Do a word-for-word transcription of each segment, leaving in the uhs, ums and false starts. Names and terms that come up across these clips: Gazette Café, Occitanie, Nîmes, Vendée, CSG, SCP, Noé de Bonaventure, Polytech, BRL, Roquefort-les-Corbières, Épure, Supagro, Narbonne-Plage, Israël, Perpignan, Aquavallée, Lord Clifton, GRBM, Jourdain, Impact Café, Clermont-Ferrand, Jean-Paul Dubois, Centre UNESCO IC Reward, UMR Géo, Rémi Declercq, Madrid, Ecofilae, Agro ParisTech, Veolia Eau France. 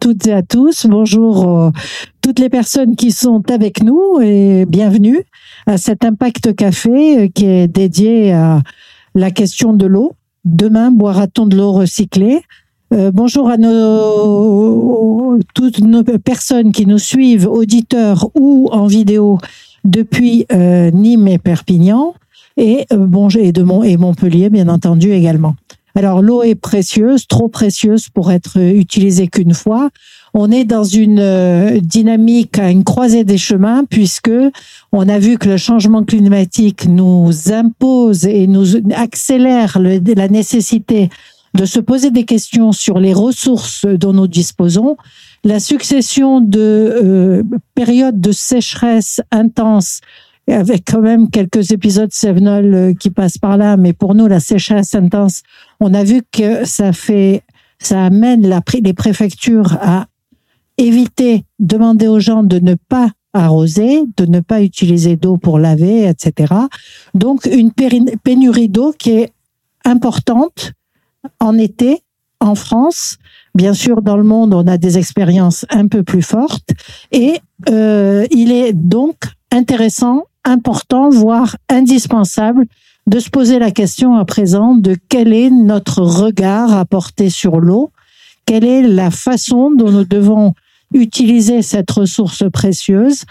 toutes et à tous. Bonjour euh, toutes les personnes qui sont avec nous et bienvenue à cet Impact Café qui est dédié à la question de l'eau. Demain, boira-t-on de l'eau recyclée ? Euh, bonjour à nos, toutes nos personnes qui nous suivent, auditeurs ou en vidéo depuis euh, Nîmes et Perpignan et, euh, bon, et, de Mont- et Montpellier, bien entendu, également. Alors, l'eau est précieuse, trop précieuse pour être utilisée qu'une fois. On est dans une dynamique à une croisée des chemins puisque on a vu que le changement climatique nous impose et nous accélère le, la nécessité de se poser des questions sur les ressources dont nous disposons. La succession de euh, périodes de sécheresse intense, avec quand même quelques épisodes sévenols qui passent par là, mais pour nous, la sécheresse intense, on a vu que ça fait, ça amène la, les préfectures à éviter, demander aux gens de ne pas arroser, de ne pas utiliser d'eau pour laver, et cetera. Donc, une pénurie d'eau qui est importante en été, en France. Bien sûr, dans le monde, on a des expériences un peu plus fortes. Et euh, il est donc intéressant, important, voire indispensable de se poser la question à présent de quel est notre regard à porter sur l'eau, quelle est la façon dont nous devons utiliser cette ressource précieuse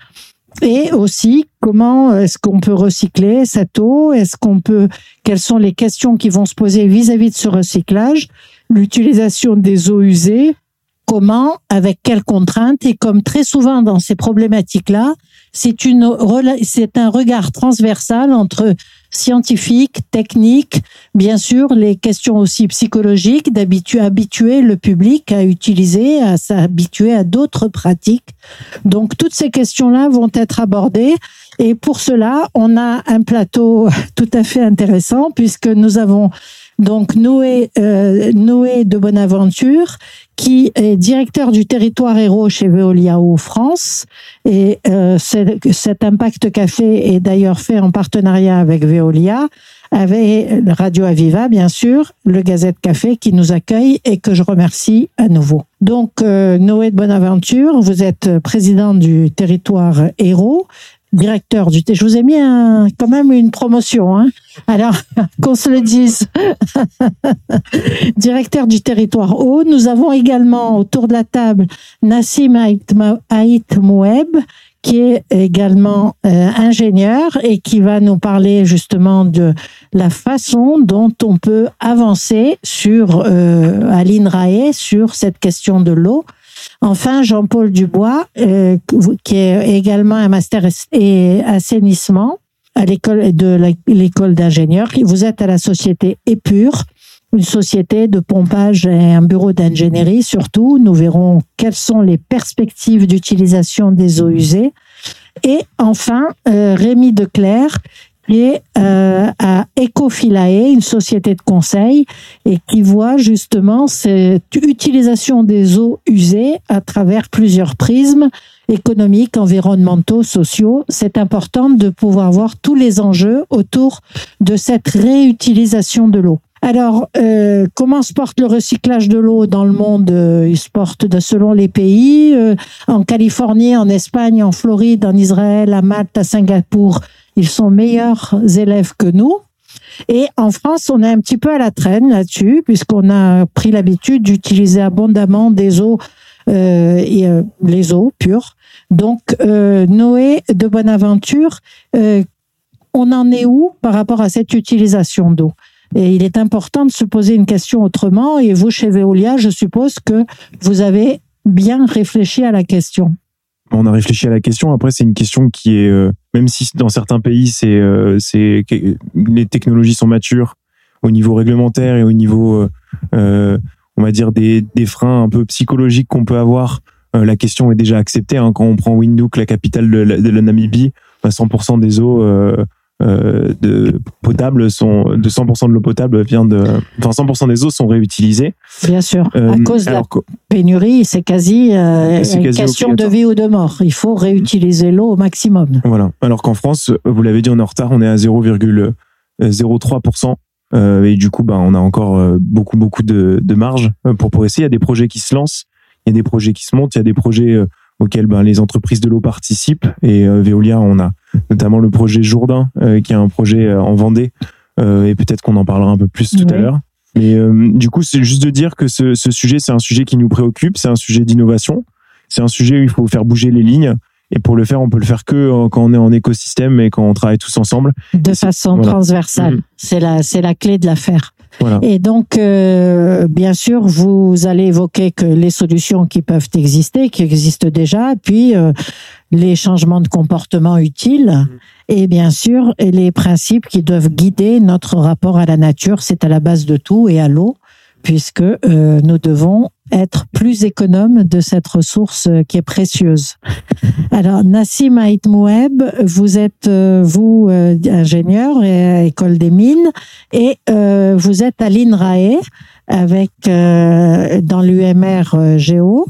et aussi comment est-ce qu'on peut recycler cette eau, est-ce qu'on peut, quelles sont les questions qui vont se poser vis-à-vis de ce recyclage, l'utilisation des eaux usées, comment, avec quelles contraintes et comme très souvent dans ces problématiques-là, C'est, une, c'est un regard transversal entre scientifiques, techniques, bien sûr, les questions aussi psychologiques, d'habituer habituer le public à utiliser, à s'habituer à d'autres pratiques. Donc, toutes ces questions-là vont être abordées. Et pour cela, on a un plateau tout à fait intéressant puisque nous avons donc Noé, euh, Noé de Bonaventure, qui est directeur du territoire Hérault chez Veolia Eau France. Et euh, cet Impact Café est d'ailleurs fait en partenariat avec Veolia, avec Radio Aviva, bien sûr, le Gazette Café qui nous accueille et que je remercie à nouveau. Donc, euh, Noé de Bonaventure, vous êtes président du territoire Hérault, directeur du... T- je vous ai mis un, quand même une promotion, hein. Alors, qu'on se le dise. Directeur du territoire Eau. Nous avons également autour de la table Nassim Aït Mouheb, qui est également euh, ingénieur et qui va nous parler justement de la façon dont on peut avancer sur euh, à l'I N R A E sur cette question de l'eau. Enfin, Jean-Paul Dubois, euh, qui est également un master et assainissement à l'école de la, l'école d'ingénieurs. Vous êtes à la société Épure, une société de pompage et un bureau d'ingénierie surtout. Nous verrons quelles sont les perspectives d'utilisation des eaux usées. Et enfin, euh, Rémi Declercq, qui est euh, à Ecofilae, une société de conseil, et qui voit justement cette utilisation des eaux usées à travers plusieurs prismes économiques, environnementaux, sociaux. C'est important de pouvoir voir tous les enjeux autour de cette réutilisation de l'eau. Alors, euh, comment se porte le recyclage de l'eau dans le monde ? Il se porte de, selon les pays. Euh, en Californie, en Espagne, en Floride, en Israël, à Malte, à Singapour, ils sont meilleurs élèves que nous. Et en France, on est un petit peu à la traîne là-dessus, puisqu'on a pris l'habitude d'utiliser abondamment des eaux, euh, et, euh, les eaux pures. Donc, euh, Noé de Bonaventure, euh, on en est où par rapport à cette utilisation d'eau ? Et il est important de se poser une question autrement. Et vous, chez Veolia, je suppose que vous avez bien réfléchi à la question. On a réfléchi à la question. Après, c'est une question qui est, euh, même si dans certains pays, c'est, euh, c'est, les technologies sont matures au niveau réglementaire et au niveau, euh, on va dire, des, des freins un peu psychologiques qu'on peut avoir. Euh, la question est déjà acceptée. Hein. Quand on prend Windhoek, la capitale de la, de la Namibie, cent pour cent des eaux... Euh, Euh, de potable sont de cent pour cent de l'eau potable vient de enfin cent pour cent des eaux sont réutilisées. Bien sûr, euh, à cause de la que, pénurie, c'est quasi euh, c'est une quasi question de vie ou de mort. Il faut réutiliser l'eau au maximum. Voilà. Alors qu'en France, vous l'avez dit, on est en retard, on est à zéro virgule zéro trois pour cent euh, et du coup, bah, on a encore beaucoup beaucoup de, de marge pour progresser. Il y a des projets qui se lancent. Il y a des projets qui se montent, il y a des projets euh, auxquels ben, les entreprises de l'eau participent. Et euh, Veolia, on a notamment le projet Jourdain, euh, qui est un projet euh, en Vendée. Euh, et peut-être qu'on en parlera un peu plus tout oui. à l'heure. Mais euh, du coup, c'est juste de dire que ce, ce sujet, c'est un sujet qui nous préoccupe, c'est un sujet d'innovation, c'est un sujet où il faut faire bouger les lignes. Et pour le faire, on peut le faire que quand on est en écosystème et quand on travaille tous ensemble. De façon voilà. transversale. Mmh. C'est la, c'est la clé de l'affaire. Voilà. Et donc, euh, bien sûr, vous allez évoquer que les solutions qui peuvent exister, qui existent déjà, puis euh, les changements de comportement utiles, et bien sûr, et les principes qui doivent guider notre rapport à la nature, c'est à la base de tout, et à l'eau, puisque euh, nous devons être plus économes de cette ressource qui est précieuse. Alors, Nassim Aït Mouheb, vous êtes, vous, ingénieur à l'École des Mines, et euh, vous êtes à l'INRAE, avec, euh, dans l'U M R Géo,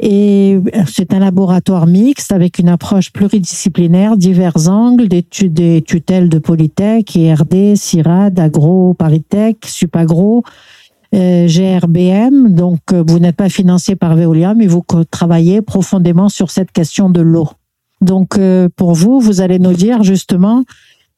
et c'est un laboratoire mixte avec une approche pluridisciplinaire, divers angles, des, tu, des tutelles de Polytech, I R D, CIRAD, Agro ParisTech, Supagro, Euh, G R B M, donc euh, vous n'êtes pas financé par Veolia, mais vous travaillez profondément sur cette question de l'eau. Donc euh, pour vous, vous allez nous dire justement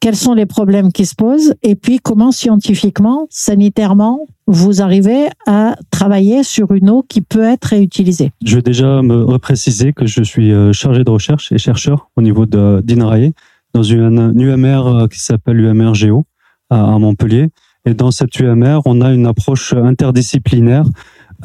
quels sont les problèmes qui se posent et puis comment scientifiquement, sanitairement, vous arrivez à travailler sur une eau qui peut être réutilisée. Je vais déjà me repréciser que je suis chargé de recherche et chercheur au niveau de, d'INRAE dans une, une U M R qui s'appelle U M R Géo à, à Montpellier. Et dans cette U M R, on a une approche interdisciplinaire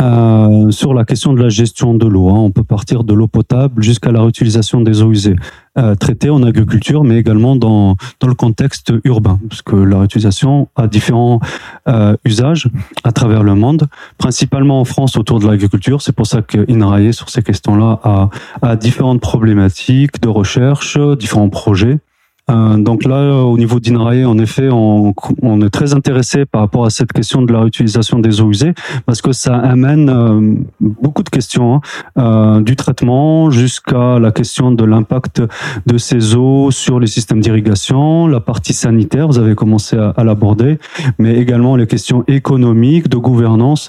euh, sur la question de la gestion de l'eau. Hein. On peut partir de l'eau potable jusqu'à la réutilisation des eaux usées, euh, traitées en agriculture, mais également dans, dans le contexte urbain, parce que la réutilisation a différents euh, usages à travers le monde, principalement en France autour de l'agriculture. C'est pour ça que INRAE, sur ces questions-là, a, a différentes problématiques de recherche, différents projets. Donc là, au niveau d'INRAE, en effet, on, on est très intéressé par rapport à cette question de la réutilisation des eaux usées, parce que ça amène euh, beaucoup de questions, hein, euh, du traitement jusqu'à la question de l'impact de ces eaux sur les systèmes d'irrigation, la partie sanitaire, vous avez commencé à, à l'aborder, mais également les questions économiques, de gouvernance,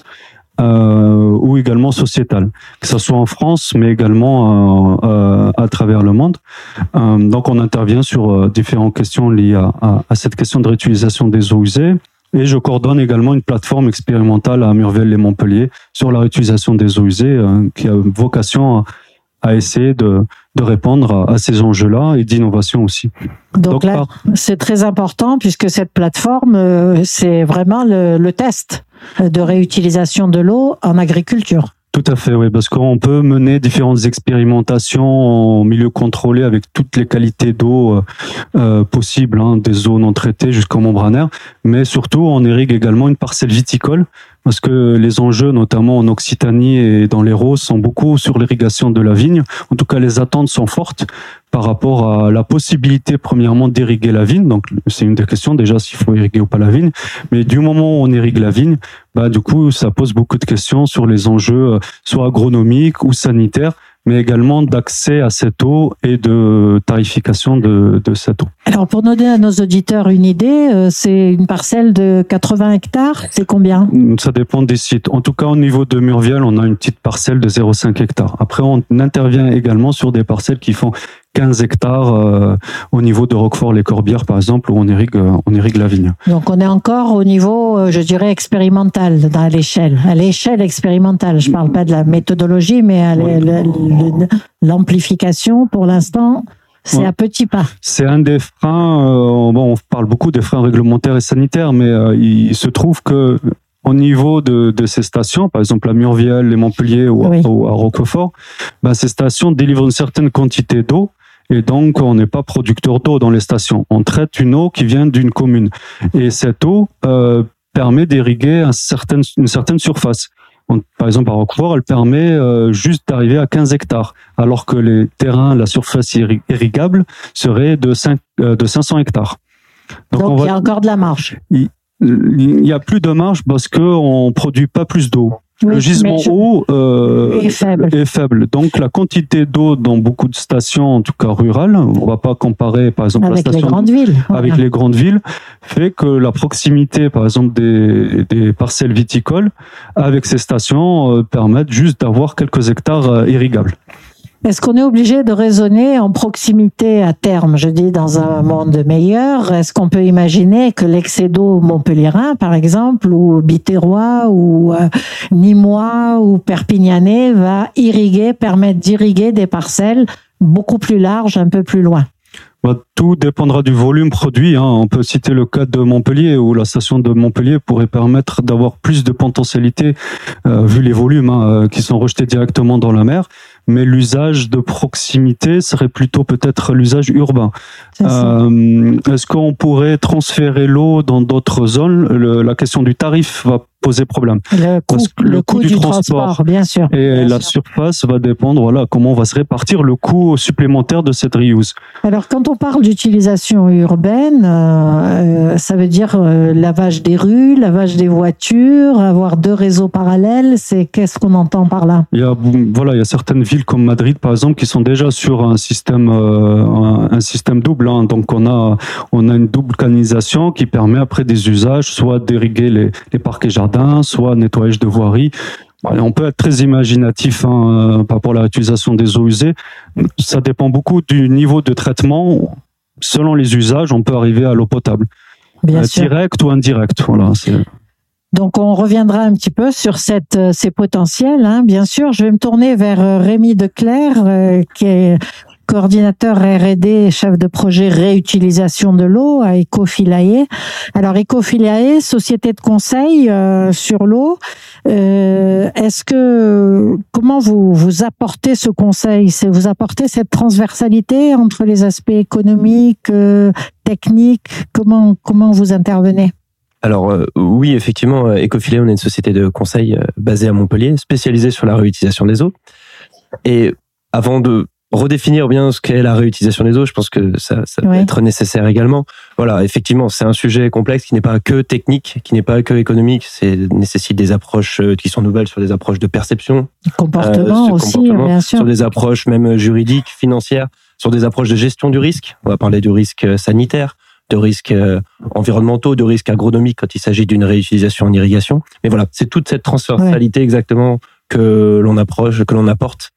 Euh, ou également sociétale, que ce soit en France, mais également euh, euh, à travers le monde. Euh, donc, on intervient sur euh, différentes questions liées à, à, à cette question de réutilisation des eaux usées. Et je coordonne également une plateforme expérimentale à Murviel-lès-Montpellier sur la réutilisation des eaux usées, euh, qui a vocation à, à essayer de, de répondre à, à ces enjeux-là et d'innovation aussi. Donc, donc là, par... c'est très important puisque cette plateforme, euh, c'est vraiment le, le test de réutilisation de l'eau en agriculture. Tout à fait, oui, parce qu'on peut mener différentes expérimentations en milieu contrôlé avec toutes les qualités d'eau euh, possibles, hein, des eaux non traitées jusqu'aux membranaires, mais surtout on irrigue également une parcelle viticole, parce que les enjeux, notamment en Occitanie et dans l'Hérault, sont beaucoup sur l'irrigation de la vigne. En tout cas, les attentes sont fortes par rapport à la possibilité, premièrement, d'irriguer la vigne. Donc, c'est une des questions, déjà, s'il faut irriguer ou pas la vigne. Mais du moment où on irrigue la vigne, bah, du coup, ça pose beaucoup de questions sur les enjeux, soit agronomiques ou sanitaires, mais également d'accès à cette eau et de tarification de, de cette eau. Alors, pour donner à nos auditeurs une idée, c'est une parcelle de quatre-vingts hectares, c'est combien ? Ça dépend des sites. En tout cas, au niveau de Murviel, on a une petite parcelle de zéro virgule cinq hectares. Après, on intervient également sur des parcelles qui font quinze hectares euh, au niveau de Roquefort-les-Corbières, par exemple, où on irrigue, on irrigue la vigne. Donc, on est encore au niveau, je dirais, expérimental, à l'échelle. À l'échelle expérimentale, je ne parle pas de la méthodologie, mais à ouais. le, le, l'amplification, pour l'instant, c'est ouais. à petits pas. C'est un des freins, euh, bon, on parle beaucoup des freins réglementaires et sanitaires, mais euh, il se trouve que au niveau de, de ces stations, par exemple à Murviel, les Montpellier ou à, oui. ou à Roquefort, ben, ces stations délivrent une certaine quantité d'eau. Et donc, on n'est pas producteur d'eau dans les stations. On traite une eau qui vient d'une commune. Et cette eau euh, permet d'irriguer un certain, une certaine surface. On, par exemple, à Roquefort, elle permet euh, juste d'arriver à quinze hectares, alors que les terrains, la surface irrigable serait de, cinq, euh, de cinq cents hectares. Donc, donc on va... il y a encore de la marge. Il n'y a plus de marge parce qu'on ne produit pas plus d'eau. oui, le gisement je... eau euh, est, faible. est faible. Donc la quantité d'eau dans beaucoup de stations, en tout cas rurales, on ne va pas comparer par exemple avec la station, les grandes villes, avec voilà. les grandes villes, fait que la proximité par exemple des, des parcelles viticoles avec ces stations euh, permettent juste d'avoir quelques hectares euh, irrigables. Est-ce qu'on est obligé de raisonner en proximité à terme? Je dis dans un monde meilleur, est-ce qu'on peut imaginer que l'excès d'eau montpelliérain, par exemple, ou bitérois, ou euh, nîmois, ou perpignanais, va irriguer, permettre d'irriguer des parcelles beaucoup plus larges, un peu plus loin? Bah, tout dépendra du volume produit, hein. On peut citer le cas de Montpellier où la station de Montpellier pourrait permettre d'avoir plus de potentialité euh, vu les volumes hein, qui sont rejetés directement dans la mer. Mais l'usage de proximité serait plutôt peut-être l'usage urbain. Euh, est-ce qu'on pourrait transférer l'eau dans d'autres zones ? Le, La question du tarif va poser problème. Le coût, Parce que le le coût, coût du, du transport, transport, bien sûr. Et bien la sûr. surface va dépendre, voilà, comment va se répartir le coût supplémentaire de cette reuse. Alors, quand on parle d'utilisation urbaine, euh, ça veut dire euh, lavage des rues, lavage des voitures, avoir deux réseaux parallèles, c'est qu'est-ce qu'on entend par là ? Il y a, voilà, il y a certaines villes comme Madrid, par exemple, qui sont déjà sur un système, euh, un, un système double. Hein. Donc, on a, on a une double canalisation qui permet après des usages, soit d'irriguer les, les parcs et jardins, soit nettoyage de voirie. On peut être très imaginatif hein, par rapport à l'utilisation des eaux usées. Ça dépend beaucoup du niveau de traitement. Selon les usages, on peut arriver à l'eau potable, Bien sûr. direct ou indirect. Voilà, c'est... Donc, on reviendra un petit peu sur cette, ces potentiels. Hein. Bien sûr, je vais me tourner vers Rémi Declercq, euh, qui est coordinateur R et D, chef de projet réutilisation de l'eau à Ecofilae. Alors Ecofilae, société de conseil euh, sur l'eau. Euh, est-ce que comment vous vous apportez ce conseil ? C'est vous apportez cette transversalité entre les aspects économiques, euh, techniques. Comment comment vous intervenez ? Alors euh, oui, effectivement, Ecofilae, on est une société de conseil euh, basée à Montpellier, spécialisée sur la réutilisation des eaux. Et avant de redéfinir bien ce qu'est la réutilisation des eaux, je pense que ça, ça oui. peut être nécessaire également. Voilà, effectivement, c'est un sujet complexe qui n'est pas que technique, qui n'est pas que économique, c'est nécessite des approches qui sont nouvelles sur des approches de perception, comportement euh, aussi, comportement, bien sûr, sur des approches même juridiques, financières, sur des approches de gestion du risque. On va parler du risque sanitaire, de risques environnementaux, de risques agronomiques quand il s'agit d'une réutilisation en irrigation. Mais voilà, c'est toute cette transversalité oui. exactement que l'on approche, que l'on apporte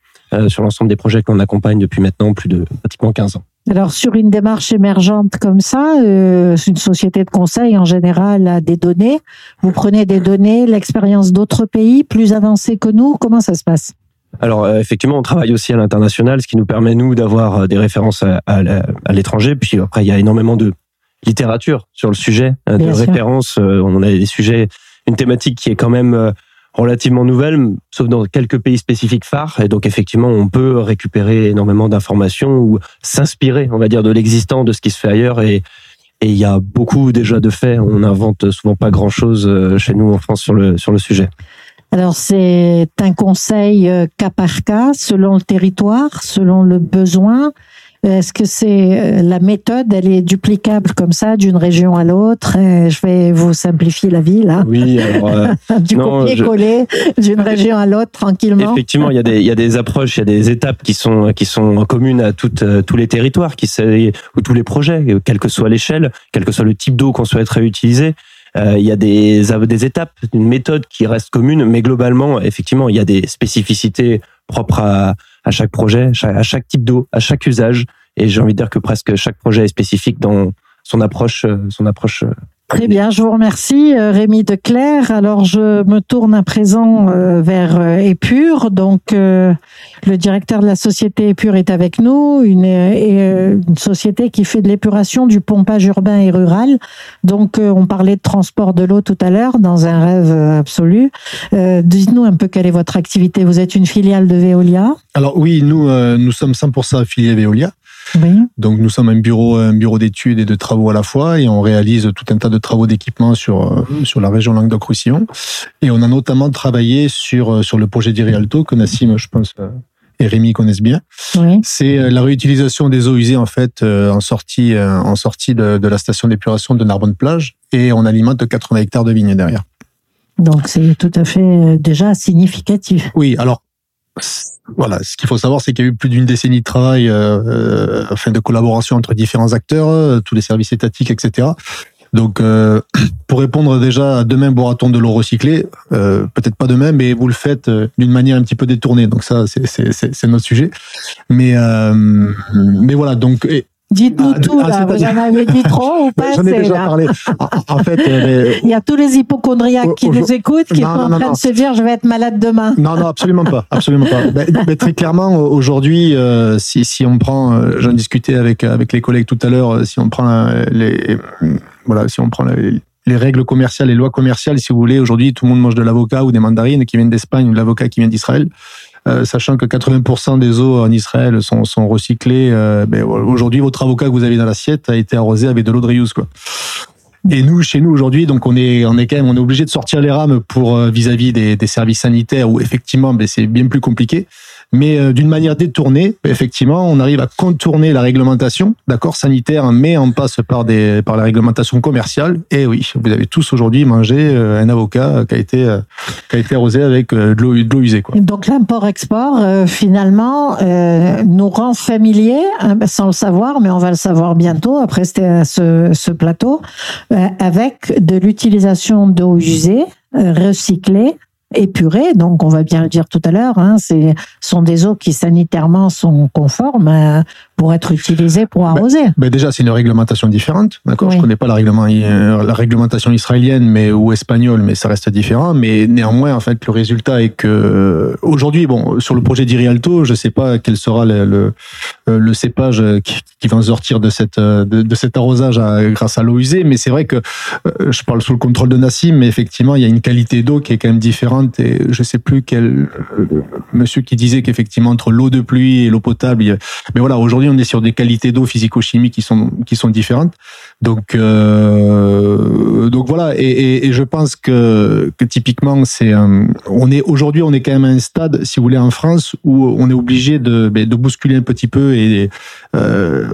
sur l'ensemble des projets qu'on accompagne depuis maintenant plus de pratiquement quinze ans. Alors, sur une démarche émergente comme ça, euh, une société de conseil, en général, a des données. Vous prenez des données, l'expérience d'autres pays plus avancés que nous. Comment ça se passe ? Alors, euh, effectivement, on travaille aussi à l'international, ce qui nous permet, nous, d'avoir des références à, à, à l'étranger. Puis après, il y a énormément de littérature sur le sujet, de Bien références. Sûr. On a des sujets, une thématique qui est quand même... Euh, relativement nouvelle, sauf dans quelques pays spécifiques phares. Et donc, effectivement, on peut récupérer énormément d'informations ou s'inspirer, on va dire, de l'existant, de ce qui se fait ailleurs. Et il y a beaucoup déjà de faits. On n'invente souvent pas grand-chose chez nous en France sur le, sur le sujet. Alors, c'est un conseil cas par cas, selon le territoire, selon le besoin. Est-ce que c'est la méthode, elle est duplicable comme ça d'une région à l'autre ? Et je vais vous simplifier la vie là. Oui, alors euh, du copier-coller je... d'une région à l'autre tranquillement. Effectivement, il y a des il y a des approches, il y a des étapes qui sont qui sont communes à toutes tous les territoires, qui ou tous les projets, quelle que soit l'échelle, quel que soit le type d'eau qu'on souhaite réutiliser. Euh, il y a des des étapes, une méthode qui reste commune, mais globalement, effectivement, il y a des spécificités propres à à chaque projet, à chaque type d'eau, à chaque usage. Et j'ai envie de dire que presque chaque projet est spécifique dans son approche, son approche. Très bien, je vous remercie Rémi Declercq. Alors je me tourne à présent vers Épure. Donc le directeur de la société Épure est avec nous, une, une société qui fait de l'épuration du pompage urbain et rural. Donc on parlait de transport de l'eau tout à l'heure, dans un rêve absolu. Euh, dites-nous un peu quelle est votre activité. Vous êtes une filiale de Veolia ? Alors oui, nous euh, nous sommes cent pour cent affiliés Veolia. Oui. Donc nous sommes un bureau, un bureau d'études et de travaux à la fois, et on réalise tout un tas de travaux d'équipement sur sur la région Languedoc-Roussillon. Et on a notamment travaillé sur sur le projet d'Irialto que Nassim, je pense, et Rémi connaissent bien. Oui. C'est la réutilisation des eaux usées en fait en sortie en sortie de, de la station d'épuration de Narbonne-Plage, et on alimente quatre-vingts hectares de vignes derrière. Donc c'est tout à fait déjà significatif. Oui, alors voilà, ce qu'il faut savoir, c'est qu'il y a eu plus d'une décennie de travail, euh, enfin de collaboration entre différents acteurs, euh, tous les services étatiques, et cetera. Donc, euh, pour répondre déjà, demain boira-t-on de l'eau recyclée, euh, peut-être pas demain, mais vous le faites d'une manière un petit peu détournée. Donc ça, c'est, c'est, c'est, c'est notre sujet. Mais, euh, mais voilà, donc. Et, Dites-nous ah, tout, ah, là. Vous en avez dit trop ou pas assez? J'en ai déjà là. parlé. En fait, les... Il y a tous les hypochondriaques qui nous écoutent, qui non, sont non, en train non. de se dire, je vais être malade demain. Non, non, absolument pas. Absolument pas. Mais, mais très clairement, aujourd'hui, euh, si, si on prend, euh, j'en discutais avec, avec les collègues tout à l'heure, si on prend la, les, voilà, si on prend la, les règles commerciales, les lois commerciales, si vous voulez, aujourd'hui, tout le monde mange de l'avocat ou des mandarines qui viennent d'Espagne ou de l'avocat qui vient d'Israël. Euh, sachant que quatre-vingts pour cent des eaux en Israël sont, sont recyclées. Euh, ben, aujourd'hui, votre avocat que vous avez dans l'assiette a été arrosé avec de l'eau de reuse, quoi. Et nous, chez nous aujourd'hui, donc on est, on est quand même, on est obligé de sortir les rames pour euh, vis-à-vis des, des services sanitaires où effectivement, ben, c'est bien plus compliqué. Mais euh, d'une manière détournée, effectivement, on arrive à contourner la réglementation, d'accord, sanitaire, mais on passe par des, par la réglementation commerciale. Et oui, vous avez tous aujourd'hui mangé euh, un avocat qui a été, euh, qui a été arrosé avec euh, de l'eau, de l'eau usée, quoi. Donc l'import-export, euh, finalement, euh, nous rend familiers, hein, sans le savoir, mais on va le savoir bientôt après ce, ce plateau, euh, avec de l'utilisation d'eau usée, euh, recyclée, épurée, donc on va bien le dire tout à l'heure, hein, c'est sont des eaux qui sanitairement sont conformes à, pour être utilisées pour arroser. Ben, ben déjà c'est une réglementation différente, d'accord. Oui. Je connais pas la, règlement, la réglementation israélienne, mais ou espagnole, mais ça reste différent. Mais néanmoins, en fait, le résultat est que aujourd'hui, bon, sur le projet d'Irialto, je sais pas quel sera le le, le cépage qui, qui va sortir de cette de, de cet arrosage à, grâce à l'eau usée, mais c'est vrai que je parle sous le contrôle de Nassim, mais effectivement, il y a une qualité d'eau qui est quand même différente. Et je sais plus quel monsieur qui disait qu'effectivement entre l'eau de pluie et l'eau potable, il y a... mais voilà, aujourd'hui on est sur des qualités d'eau physico-chimiques qui sont qui sont différentes. Donc euh... donc voilà, et, et, et je pense que, que typiquement c'est un... on est aujourd'hui on est quand même à un stade, si vous voulez, en France où on est obligé de de bousculer un petit peu et euh...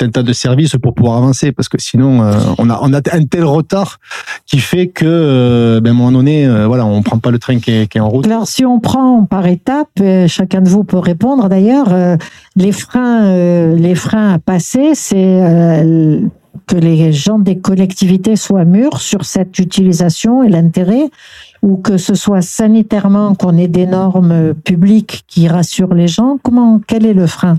un tas de services pour pouvoir avancer, parce que sinon euh, on a on a un tel retard qui fait que euh, ben à un moment donné euh, voilà on prend pas le train qui est, qui est en route. Alors si on prend par étapes, chacun de vous peut répondre d'ailleurs, euh, les freins euh, les freins à passer, c'est euh, que les gens des collectivités soient mûrs sur cette utilisation et l'intérêt, ou que ce soit sanitairement, qu'on ait des normes publiques qui rassurent les gens. Comment, quel est le frein?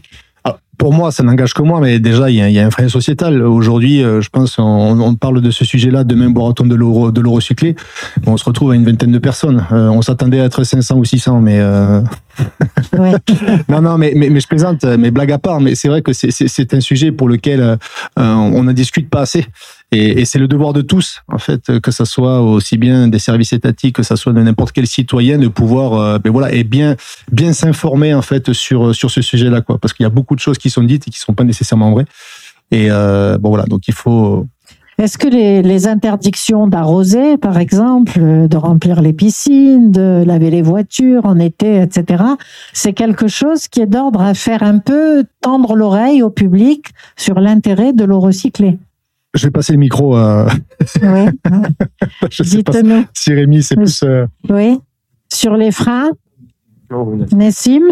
Pour moi, ça n'engage que moi, mais déjà, il y a, il y a un frein sociétal. Aujourd'hui, je pense, on, on parle de ce sujet-là, demain, boira-t-on de l'eau, de l'eau recyclée. On se retrouve à une vingtaine de personnes. Euh, on s'attendait à être cinq cents ou six cents, mais... Euh... Ouais. non, non, mais, mais, mais je plaisante, mais blague à part, mais c'est vrai que c'est, c'est, c'est un sujet pour lequel euh, on n'en discute pas assez. Et, et c'est le devoir de tous, en fait, que ça soit aussi bien des services étatiques, que ça soit de n'importe quel citoyen, de pouvoir, euh, ben voilà, et bien, bien s'informer en fait sur sur ce sujet-là, quoi, parce qu'il y a beaucoup de choses qui sont dites et qui sont pas nécessairement vraies. Et euh, bon voilà, donc il faut. Est-ce que les, les interdictions d'arroser, par exemple, de remplir les piscines, de laver les voitures en été, et cetera, c'est quelque chose qui est d'ordre à faire un peu tendre l'oreille au public sur l'intérêt de l'eau recyclée? Je vais passer le micro à... Oui. Je sais pas si Rémi, c'est plus... Euh... Oui. Sur les freins, oh, oui. Nassim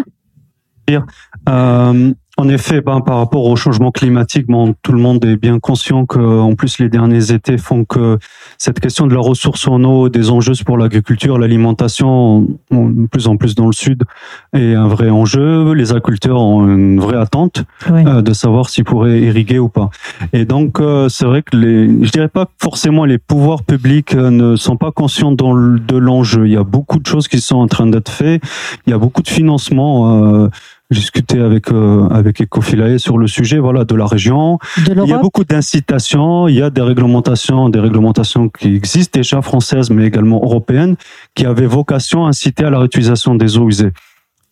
euh, En effet, ben, par rapport au changement climatique, bon, tout le monde est bien conscient qu'en plus, les derniers étés font que cette question de la ressource en eau, des enjeux pour l'agriculture, l'alimentation, on, de plus en plus dans le Sud, est un vrai enjeu. Les agriculteurs ont une vraie attente, oui, euh, de savoir s'ils pourraient irriguer ou pas. Et donc, euh, c'est vrai que les, je dirais pas que forcément les pouvoirs publics ne sont pas conscients dans le, de l'enjeu. Il y a beaucoup de choses qui sont en train d'être faites. Il y a beaucoup de financement, euh, discuté avec euh, avec Ecofilae sur le sujet, voilà, de la région. De l'Europe. Il y a beaucoup d'incitations, il y a des réglementations, des réglementations qui existent déjà, françaises mais également européennes, qui avaient vocation à inciter à la réutilisation des eaux usées.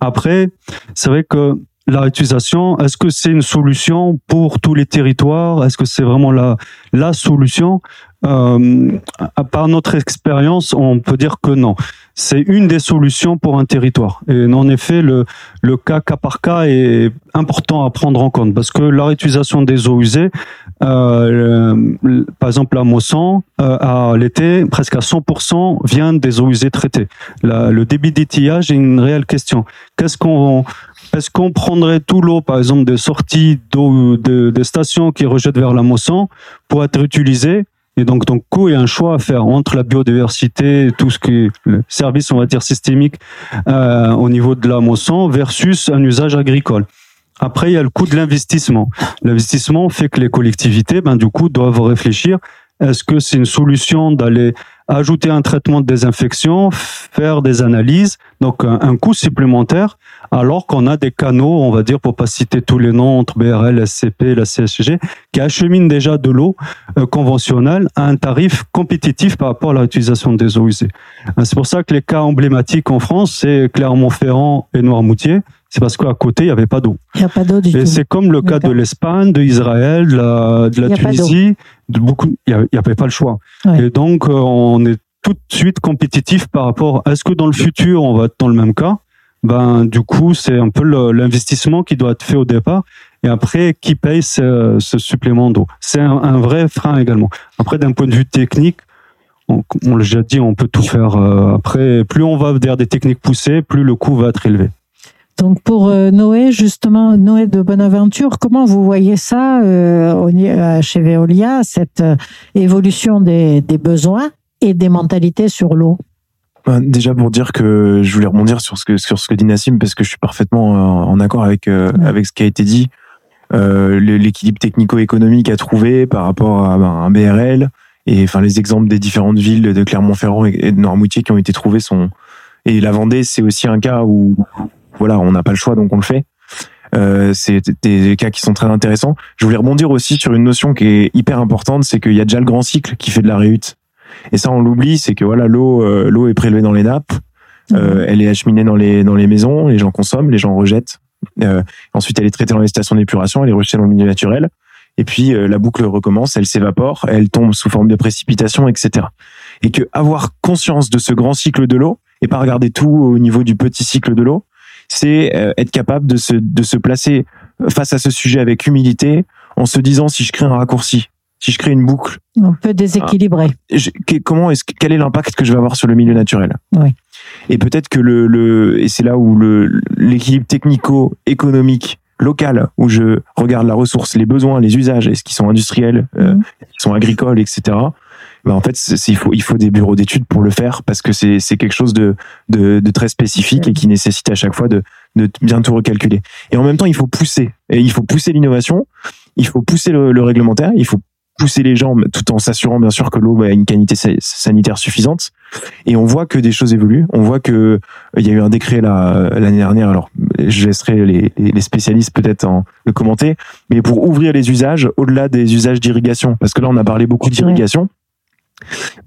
Après, c'est vrai que la réutilisation, est-ce que c'est une solution pour tous les territoires? Est-ce que c'est vraiment la la solution? euh, par notre expérience, on peut dire que non. C'est une des solutions pour un territoire. Et en effet, le, le cas, cas par cas est important à prendre en compte parce que la réutilisation des eaux usées, euh, le, par exemple à Mosson, euh, à l'été, presque à cent pour cent vient des eaux usées traitées. La, le débit d'étiage est une réelle question. Qu'est-ce qu'on... Est-ce qu'on prendrait tout l'eau, par exemple, des sorties d'eau de, des stations qui rejettent vers la Mosson pour être utilisée? Et donc, donc, il y a un choix à faire entre la biodiversité, tout ce qui est le service, on va dire, systémique euh, au niveau de la Mosson versus un usage agricole. Après, il y a le coût de l'investissement. L'investissement fait que les collectivités, ben, du coup, doivent réfléchir. Est-ce que c'est une solution d'aller ajouter un traitement de désinfection, faire des analyses, donc un, un coût supplémentaire, alors qu'on a des canaux, on va dire, pour pas citer tous les noms, entre B R L, S C P, la C S G, qui acheminent déjà de l'eau euh, conventionnelle à un tarif compétitif par rapport à la réutilisation des eaux usées. C'est pour ça que les cas emblématiques en France, c'est Clermont-Ferrand et Noirmoutier, c'est parce qu'à côté, il n'y avait pas d'eau. Il n'y a pas d'eau du tout. Et c'est comme le cas de l'Espagne, de Israël, de la, de la Tunisie, de beaucoup, il n'y avait pas le choix. Ouais. Et donc, on est tout de suite compétitif par rapport à est-ce que dans le futur, on va être dans le même cas? Ben, du coup, c'est un peu le, l'investissement qui doit être fait au départ. Et après, qui paye ce, ce supplément d'eau? C'est un, un vrai frein également. Après, d'un point de vue technique, on, on l'a déjà dit, on peut tout faire. Après, plus on va vers des techniques poussées, plus le coût va être élevé. Donc pour Noé, justement, Noé de Bonaventure, comment vous voyez ça euh, chez Veolia, cette évolution des, des besoins et des mentalités sur l'eau? Déjà pour dire que je voulais rebondir sur ce que, sur ce que dit Nassim, parce que je suis parfaitement en accord avec, euh, ouais. avec ce qui a été dit. Euh, l'équilibre technico-économique à trouver par rapport à ben, un B R L, et enfin, les exemples des différentes villes de Clermont-Ferrand et de Noirmoutier qui ont été trouvés sont... Et la Vendée, c'est aussi un cas où... Voilà, on n'a pas le choix, donc on le fait. Euh, c'est des cas qui sont très intéressants. Je voulais rebondir aussi sur une notion qui est hyper importante, c'est qu'il y a déjà le grand cycle qui fait de la réhute. Et ça, on l'oublie, c'est que voilà, l'eau, euh, l'eau est prélevée dans les nappes, euh, elle est acheminée dans les dans les maisons, les gens consomment, les gens rejettent. Euh, ensuite, elle est traitée dans les stations d'épuration, elle est rejetée dans le milieu naturel. Et puis euh, la boucle recommence, elle s'évapore, elle tombe sous forme de précipitations, et cetera. Et que avoir conscience de ce grand cycle de l'eau et pas regarder tout au niveau du petit cycle de l'eau. C'est être capable de se, de se placer face à ce sujet avec humilité en se disant si je crée un raccourci, si je crée une boucle. On peut déséquilibrer. Je, comment est-ce, quel est l'impact que je vais avoir sur le milieu naturel? Oui. Et peut-être que le, le, et c'est là où le, l'équilibre technico-économique local, où je regarde la ressource, les besoins, les usages, est-ce qu'ils sont industriels, mmh. euh, ils sont agricoles, et cetera. Ben en fait, c'est, il faut il faut des bureaux d'études pour le faire parce que c'est c'est quelque chose de de, de très spécifique et qui nécessite à chaque fois de de bien tout recalculer. Et en même temps, il faut pousser et il faut pousser l'innovation, il faut pousser le, le réglementaire, il faut pousser les gens tout en s'assurant bien sûr que l'eau a une qualité sanitaire suffisante. Et on voit que des choses évoluent. On voit que il y a eu un décret là, l'année dernière. Alors, je laisserai les, les spécialistes peut-être en, le commenter, mais pour ouvrir les usages au-delà des usages d'irrigation, parce que là, on a parlé beaucoup d'irrigation.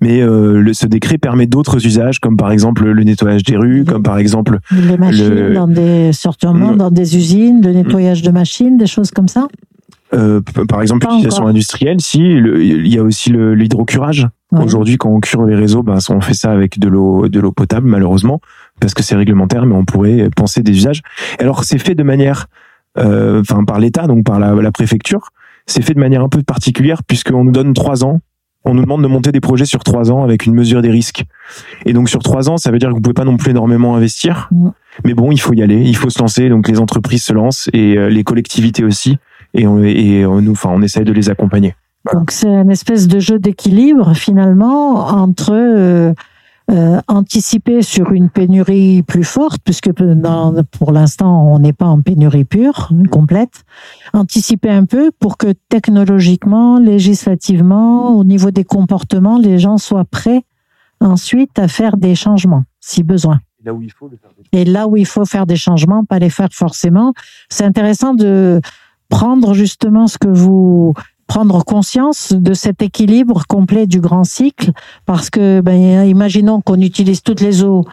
Mais euh, le, ce décret permet d'autres usages, comme par exemple le nettoyage des rues, comme par exemple les machines le... dans des certainement dans des usines, le nettoyage de machines, des choses comme ça. Euh, par exemple, pas l'utilisation encore. Industrielle, si il y a aussi le, l'hydrocurage. Ouais. Aujourd'hui, quand on cure les réseaux, ben on fait ça avec de l'eau, de l'eau potable, malheureusement, parce que c'est réglementaire, mais on pourrait penser des usages. Alors, c'est fait de manière, euh, enfin par l'État, donc par la, la préfecture, c'est fait de manière un peu particulière puisqu'on nous donne trois ans. On nous demande de monter des projets sur trois ans avec une mesure des risques. Et donc, sur trois ans, ça veut dire que vous pouvez pas non plus énormément investir. Mmh. Mais bon, il faut y aller, il faut se lancer. Donc, les entreprises se lancent et les collectivités aussi. Et on, et on, enfin, on essaye de les accompagner. Voilà. Donc, c'est une espèce de jeu d'équilibre, finalement, entre euh, euh, anticiper sur une pénurie plus forte, puisque dans, pour l'instant, on n'est pas en pénurie pure, complète. Anticiper un peu pour que technologiquement, législativement, au niveau des comportements, les gens soient prêts ensuite à faire des changements, si besoin. Et là où il faut, Et là où il faut faire des changements, pas les faire forcément. C'est intéressant de prendre justement ce que vous... prendre conscience de cet équilibre complet du grand cycle, parce que, ben, imaginons qu'on utilise toutes les eaux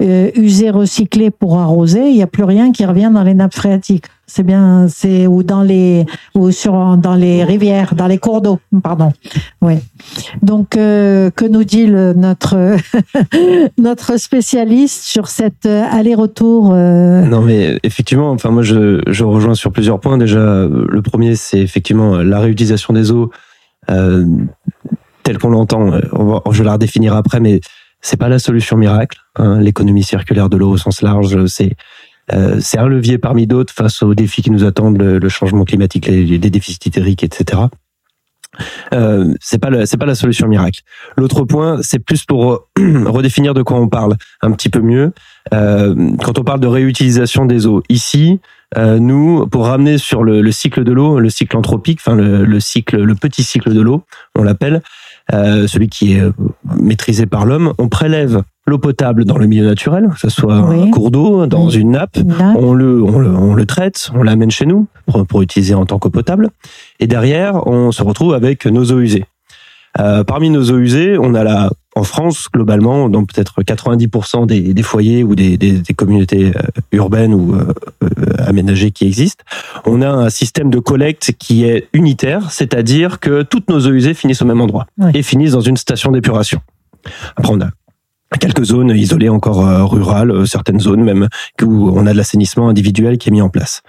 euh, usées, recyclées pour arroser, il n'y a plus rien qui revient dans les nappes phréatiques. c'est bien, c'est ou dans les ou sur dans les rivières, dans les cours d'eau, pardon. Oui. Donc euh, que nous dit le, notre notre spécialiste sur cet aller-retour euh... Non mais effectivement, enfin moi je je rejoins sur plusieurs points. Déjà, le premier c'est effectivement la réutilisation des eaux euh, telle qu'on l'entend. On va, je vais la redéfinir après, mais c'est pas la solution miracle. Hein. L'économie circulaire de l'eau au sens large, c'est euh, c'est un levier parmi d'autres face aux défis qui nous attendent, le, le changement climatique, les, les déficits hydriques, et cetera. Euh, c'est pas le, c'est pas la solution miracle. L'autre point, c'est plus pour redéfinir de quoi on parle un petit peu mieux. Euh, quand on parle de réutilisation des eaux, ici, euh, nous, pour ramener sur le, le cycle de l'eau, le cycle anthropique, enfin le, le cycle, le petit cycle de l'eau, on l'appelle. Euh, celui qui est maîtrisé par l'homme, on prélève l'eau potable dans le milieu naturel, que ce soit oui. un cours d'eau, dans oui. une nappe, nappe. On, le, on, le, on le traite, on l'amène chez nous pour, pour utiliser en tant qu'eau potable, et derrière, on se retrouve avec nos eaux usées. Euh, parmi nos eaux usées, on a la, en France, globalement, dans peut-être quatre-vingt-dix pour cent des, des foyers ou des, des, des communautés urbaines ou euh, aménagées qui existent, on a un système de collecte qui est unitaire, c'est-à-dire que toutes nos eaux usées finissent au même endroit oui. et finissent dans une station d'épuration. Après, on a quelques zones isolées encore euh, rurales, certaines zones même, où on a de l'assainissement individuel qui est mis en place.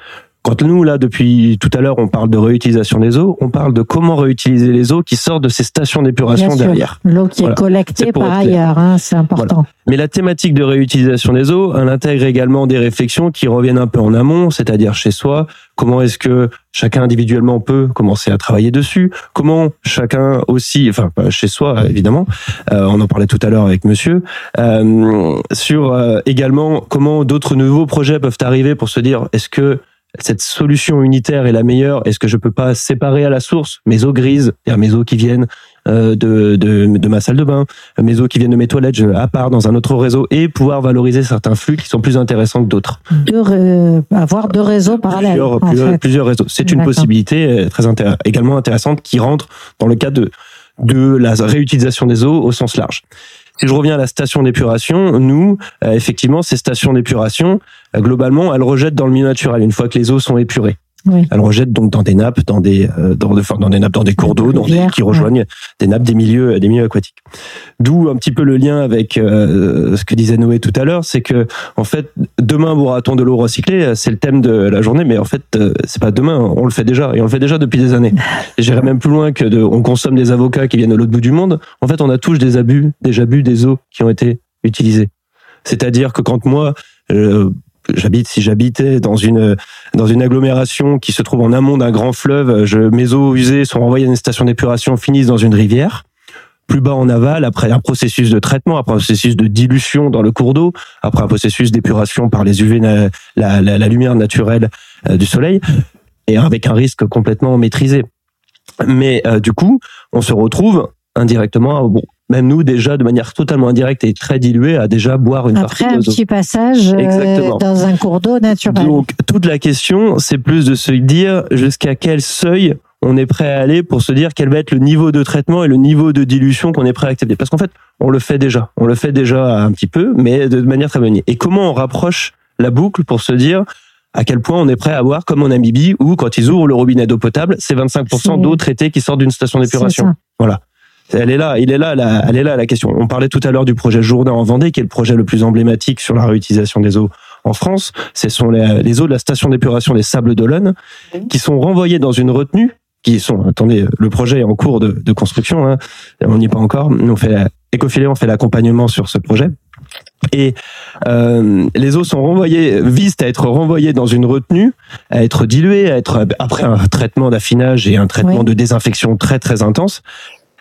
Quand nous, là, depuis tout à l'heure, on parle de réutilisation des eaux, on parle de comment réutiliser les eaux qui sortent de ces stations d'épuration derrière. L'eau qui voilà. est collectée par ailleurs, hein, c'est important. Voilà. Mais la thématique de réutilisation des eaux, elle intègre également des réflexions qui reviennent un peu en amont, c'est-à-dire chez soi, comment est-ce que chacun individuellement peut commencer à travailler dessus, comment chacun aussi, enfin chez soi évidemment, euh, on en parlait tout à l'heure avec monsieur, euh, sur euh, également comment d'autres nouveaux projets peuvent arriver pour se dire, est-ce que cette solution unitaire est la meilleure. Est-ce que je peux pas séparer à la source mes eaux grises, c'est-à-dire mes eaux qui viennent de, de, de ma salle de bain, mes eaux qui viennent de mes toilettes, je, à part dans un autre réseau, et pouvoir valoriser certains flux qui sont plus intéressants que d'autres. Deux ré... Avoir deux réseaux parallèles. Plusieurs, plusieurs, plusieurs réseaux. C'est D'accord. une possibilité très intér- également intéressante qui rentre dans le cadre de, de la réutilisation des eaux au sens large. Si je reviens à la station d'épuration, nous, euh, effectivement, ces stations d'épuration, euh, globalement, elles rejettent dans le milieu naturel une fois que les eaux sont épurées. Oui. Elles rejettent donc dans des nappes, dans des, euh, dans, enfin, dans des nappes, dans des cours d'eau, dans des, qui rejoignent ouais. des nappes, des milieux, des milieux aquatiques. D'où un petit peu le lien avec euh, ce que disait Noé tout à l'heure, c'est que en fait, demain boira-t-on de l'eau recyclée, c'est le thème de la journée, mais en fait, euh, c'est pas demain, on le fait déjà, et on le fait déjà depuis des années. Et j'irais même plus loin que de, on consomme des avocats qui viennent de l'autre bout du monde. En fait, on a tous des abus, déjà bu des eaux qui ont été utilisées. C'est-à-dire que quand moi euh, J'habite, si j'habitais dans une, dans une agglomération qui se trouve en amont d'un grand fleuve, je, mes eaux usées sont renvoyées à une station d'épuration, finissent dans une rivière. Plus bas en aval, après un processus de traitement, après un processus de dilution dans le cours d'eau, après un processus d'épuration par les U V, la, la, la lumière naturelle du soleil, et avec un risque complètement maîtrisé. Mais euh, du coup, on se retrouve indirectement, bon, même nous, déjà, de manière totalement indirecte et très diluée, à déjà boire une Après, partie de l'eau. Après, un petit passage Exactement. dans un cours d'eau naturel. Donc, toute la question, c'est plus de se dire jusqu'à quel seuil on est prêt à aller pour se dire quel va être le niveau de traitement et le niveau de dilution qu'on est prêt à accepter. Parce qu'en fait, on le fait déjà. On le fait déjà un petit peu, mais de manière très bonne. Et comment on rapproche la boucle pour se dire à quel point on est prêt à boire, comme en Namibie, où quand ils ouvrent le robinet d'eau potable, c'est vingt-cinq pour cent c'est... d'eau traitée qui sort d'une station d'épuration. Voilà. Elle est là, il est là, la, elle est là la question. On parlait tout à l'heure du projet Jourdain en Vendée, qui est le projet le plus emblématique sur la réutilisation des eaux en France. Ce sont les, les eaux de la station d'épuration des Sables d'Olonne, qui sont renvoyées dans une retenue, qui sont, attendez, le projet est en cours de, de construction, hein, on n'y est pas encore. Nous, on fait, Ecofilae, on fait l'accompagnement sur ce projet. Et euh, les eaux sont renvoyées, visent à être renvoyées dans une retenue, à être diluées, à être après un traitement d'affinage et un traitement oui. de désinfection très très intense.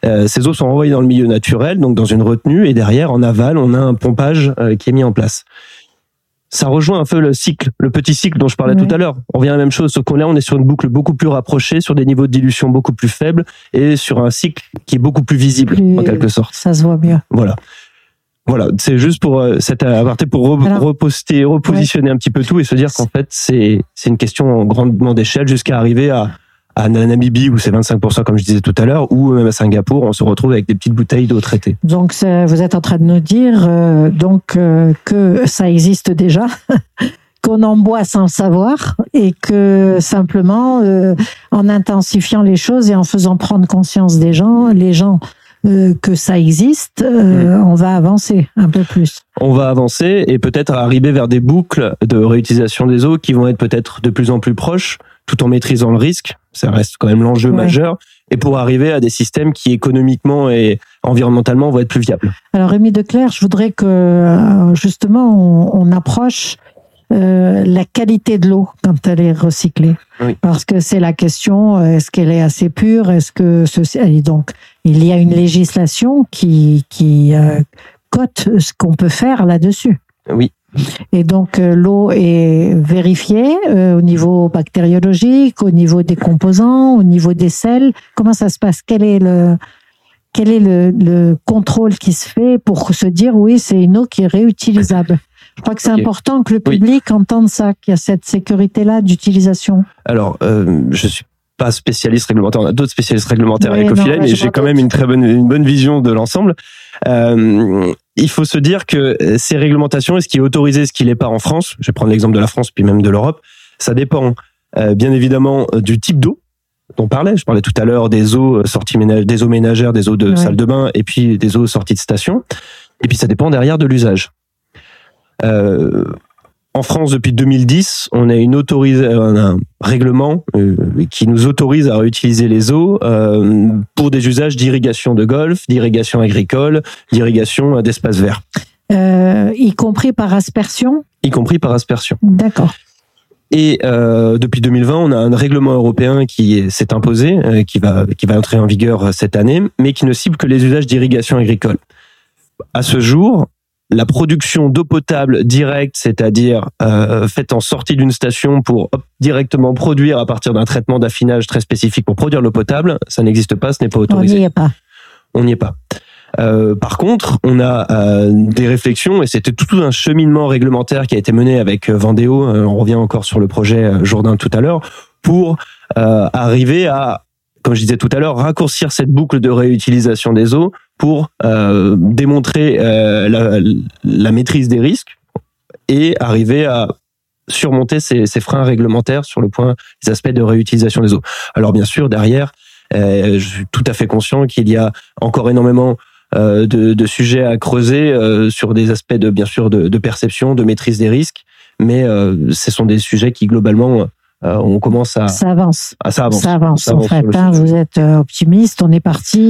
Euh, ces eaux sont renvoyées dans le milieu naturel, donc dans une retenue, et derrière, en aval, on a un pompage euh, qui est mis en place. Ça rejoint un peu le cycle, le petit cycle dont je parlais oui. tout à l'heure. On revient à la même chose, sauf qu'on là, on est sur une boucle beaucoup plus rapprochée, sur des niveaux de dilution beaucoup plus faibles, et sur un cycle qui est beaucoup plus visible, plus, en quelque sorte. Ça se voit mieux. Voilà. Voilà, c'est juste pour euh, cette aparté pour re- Alors, reposter, repositionner ouais. un petit peu tout, et se dire qu'en fait, c'est, c'est une question grandement d'échelle, jusqu'à arriver à à Namibie, où c'est vingt-cinq pour cent, comme je disais tout à l'heure, ou même à Singapour, on se retrouve avec des petites bouteilles d'eau traitée. Donc, vous êtes en train de nous dire euh, donc, euh, que ça existe déjà qu'on en boit sans le savoir et que simplement euh, en intensifiant les choses et en faisant prendre conscience des gens, les gens euh, que ça existe, euh, mmh. on va avancer un peu plus. On va avancer et peut-être arriver vers des boucles de réutilisation des eaux qui vont être peut-être de plus en plus proches, tout en maîtrisant le risque. Ça reste quand même l'enjeu ouais. majeur. Et pour arriver à des systèmes qui économiquement et environnementalement vont être plus viables. Alors Rémi Declercq, je voudrais que justement on, on approche Euh, la qualité de l'eau quand elle est recyclée. Oui. Parce que c'est la question, est-ce qu'elle est assez pure? Est-ce que ceci... Et donc, il y a une législation qui, qui euh, cote ce qu'on peut faire là-dessus. Oui. Et donc, euh, l'eau est vérifiée euh, au niveau bactériologique, au niveau des composants, au niveau des sels. Comment ça se passe? Quel est le... Quel est le, le contrôle qui se fait pour se dire oui, c'est une eau qui est réutilisable? Je crois que c'est okay. important que le public oui. entende ça, qu'il y a cette sécurité-là d'utilisation. Alors, euh, je suis pas spécialiste réglementaire. On a d'autres spécialistes réglementaires oui, à Ecofilae, mais j'ai quand même une très bonne, une bonne vision de l'ensemble. Euh, il faut se dire que ces réglementations et ce qui est autorisé, ce qui l'est pas en France. Je vais prendre l'exemple de la France puis même de l'Europe. Ça dépend euh, bien évidemment du type d'eau dont on parlait. Je parlais tout à l'heure des eaux sorties ménagères, des eaux ménagères, des eaux de ouais. salle de bain et puis des eaux sorties de station. Et puis ça dépend derrière de l'usage. Euh, en France, depuis deux mille dix, on a une autorise, un règlement euh, qui nous autorise à réutiliser les eaux euh, pour des usages d'irrigation de golf, d'irrigation agricole, d'irrigation d'espaces verts. Euh, y compris par aspersion ? Y compris par aspersion. D'accord. Et euh, depuis deux mille vingt, on a un règlement européen qui s'est imposé, euh, qui va qui va entrer en vigueur cette année, mais qui ne cible que les usages d'irrigation agricole. À ce jour, la production d'eau potable directe, c'est-à-dire euh, faite en sortie d'une station pour hop, directement produire à partir d'un traitement d'affinage très spécifique pour produire l'eau potable, ça n'existe pas, ce n'est pas autorisé. On n'y est pas. On n'y est pas. Euh, par contre, on a euh, des réflexions et c'était tout un cheminement réglementaire qui a été mené avec Vendée Eau. On revient encore sur le projet Jourdain tout à l'heure pour euh, arriver à, comme je disais tout à l'heure, raccourcir cette boucle de réutilisation des eaux pour euh, démontrer euh, la, la maîtrise des risques et arriver à surmonter ces, ces freins réglementaires sur le point des aspects de réutilisation des eaux. Alors bien sûr, derrière, euh, je suis tout à fait conscient qu'il y a encore énormément De, de sujets à creuser euh, sur des aspects de bien sûr de, de perception, de maîtrise des risques, mais euh, ce sont des sujets qui globalement euh, on commence à ça avance, à, ça, avance. Ça, avance ça avance. En fait, hein, vous êtes optimiste. On est parti.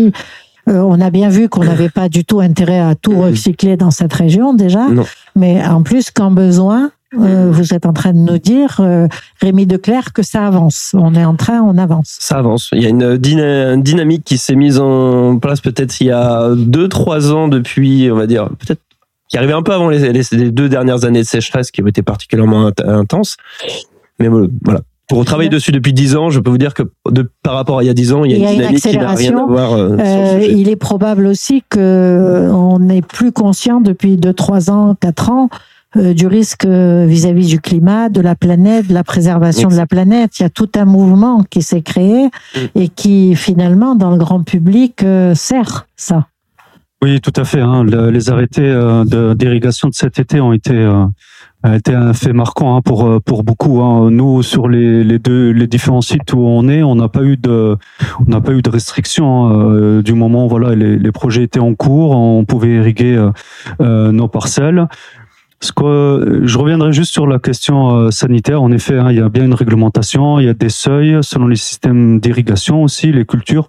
Euh, on a bien vu qu'on n'avait pas du tout intérêt à tout recycler dans cette région déjà, non. mais en plus quand besoin. Euh, vous êtes en train de nous dire, euh, Rémi Declercq, que ça avance. On est en train, on avance. Ça avance. Il y a une, dyna- une dynamique qui s'est mise en place peut-être il y a deux, trois ans depuis, on va dire, peut-être, qui arrivait un peu avant les, les, les deux dernières années de sécheresse qui ont été particulièrement int- intenses. Mais voilà. Pour travailler dessus depuis dix ans, je peux vous dire que de, par rapport à il y a dix ans, il y a, il y a une dynamique qui n'a rien à voir. Euh, euh, il est probable aussi qu'on n'est plus conscient depuis deux, trois ans, quatre ans, Euh, du risque euh, vis-à-vis du climat, de la planète, de la préservation oui. de la planète. Il y a tout un mouvement qui s'est créé et qui, finalement, dans le grand public, euh, sert ça. Oui, tout à fait. Hein. Le, les arrêtés euh, de, d'irrigation de cet été ont été... Euh a été un fait marquant hein, pour pour beaucoup. Hein. Nous, sur les les deux les différents sites où on est, on n'a pas eu de on n'a pas eu de restrictions euh, du moment voilà les les projets étaient en cours, on pouvait irriguer euh, nos parcelles. Ce que je reviendrai juste sur la question euh, sanitaire. En effet, hein, il y a bien une réglementation, il y a des seuils selon les systèmes d'irrigation aussi, les cultures.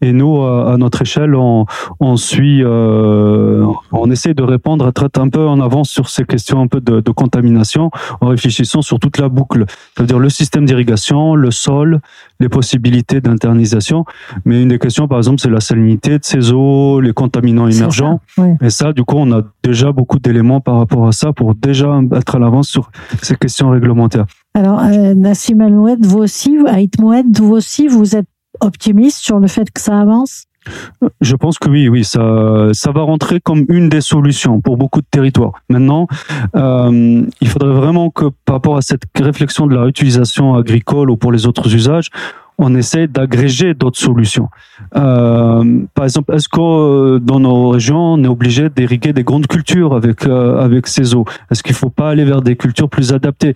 Et nous, à notre échelle, on, on suit, euh, on essaie de répondre, être un peu en avance sur ces questions un peu de, de contamination, en réfléchissant sur toute la boucle, c'est-à-dire le système d'irrigation, le sol, les possibilités d'internisation. Mais une des questions, par exemple, c'est la salinité de ces eaux, les contaminants émergents. Ça, oui. Et ça, du coup, on a déjà beaucoup d'éléments par rapport à ça pour déjà être à l'avance sur ces questions réglementaires. Alors, euh, Nassim Aït Mouheb, vous aussi, vous êtes optimiste sur le fait que ça avance? Je pense que oui, oui, ça, ça va rentrer comme une des solutions pour beaucoup de territoires. Maintenant, euh, il faudrait vraiment que, par rapport à cette réflexion de la réutilisation agricole ou pour les autres usages, on essaie d'agréger d'autres solutions. Euh, par exemple, est-ce que euh, dans nos régions, on est obligé d'irriguer des grandes cultures avec euh, avec ces eaux? Est-ce qu'il ne faut pas aller vers des cultures plus adaptées?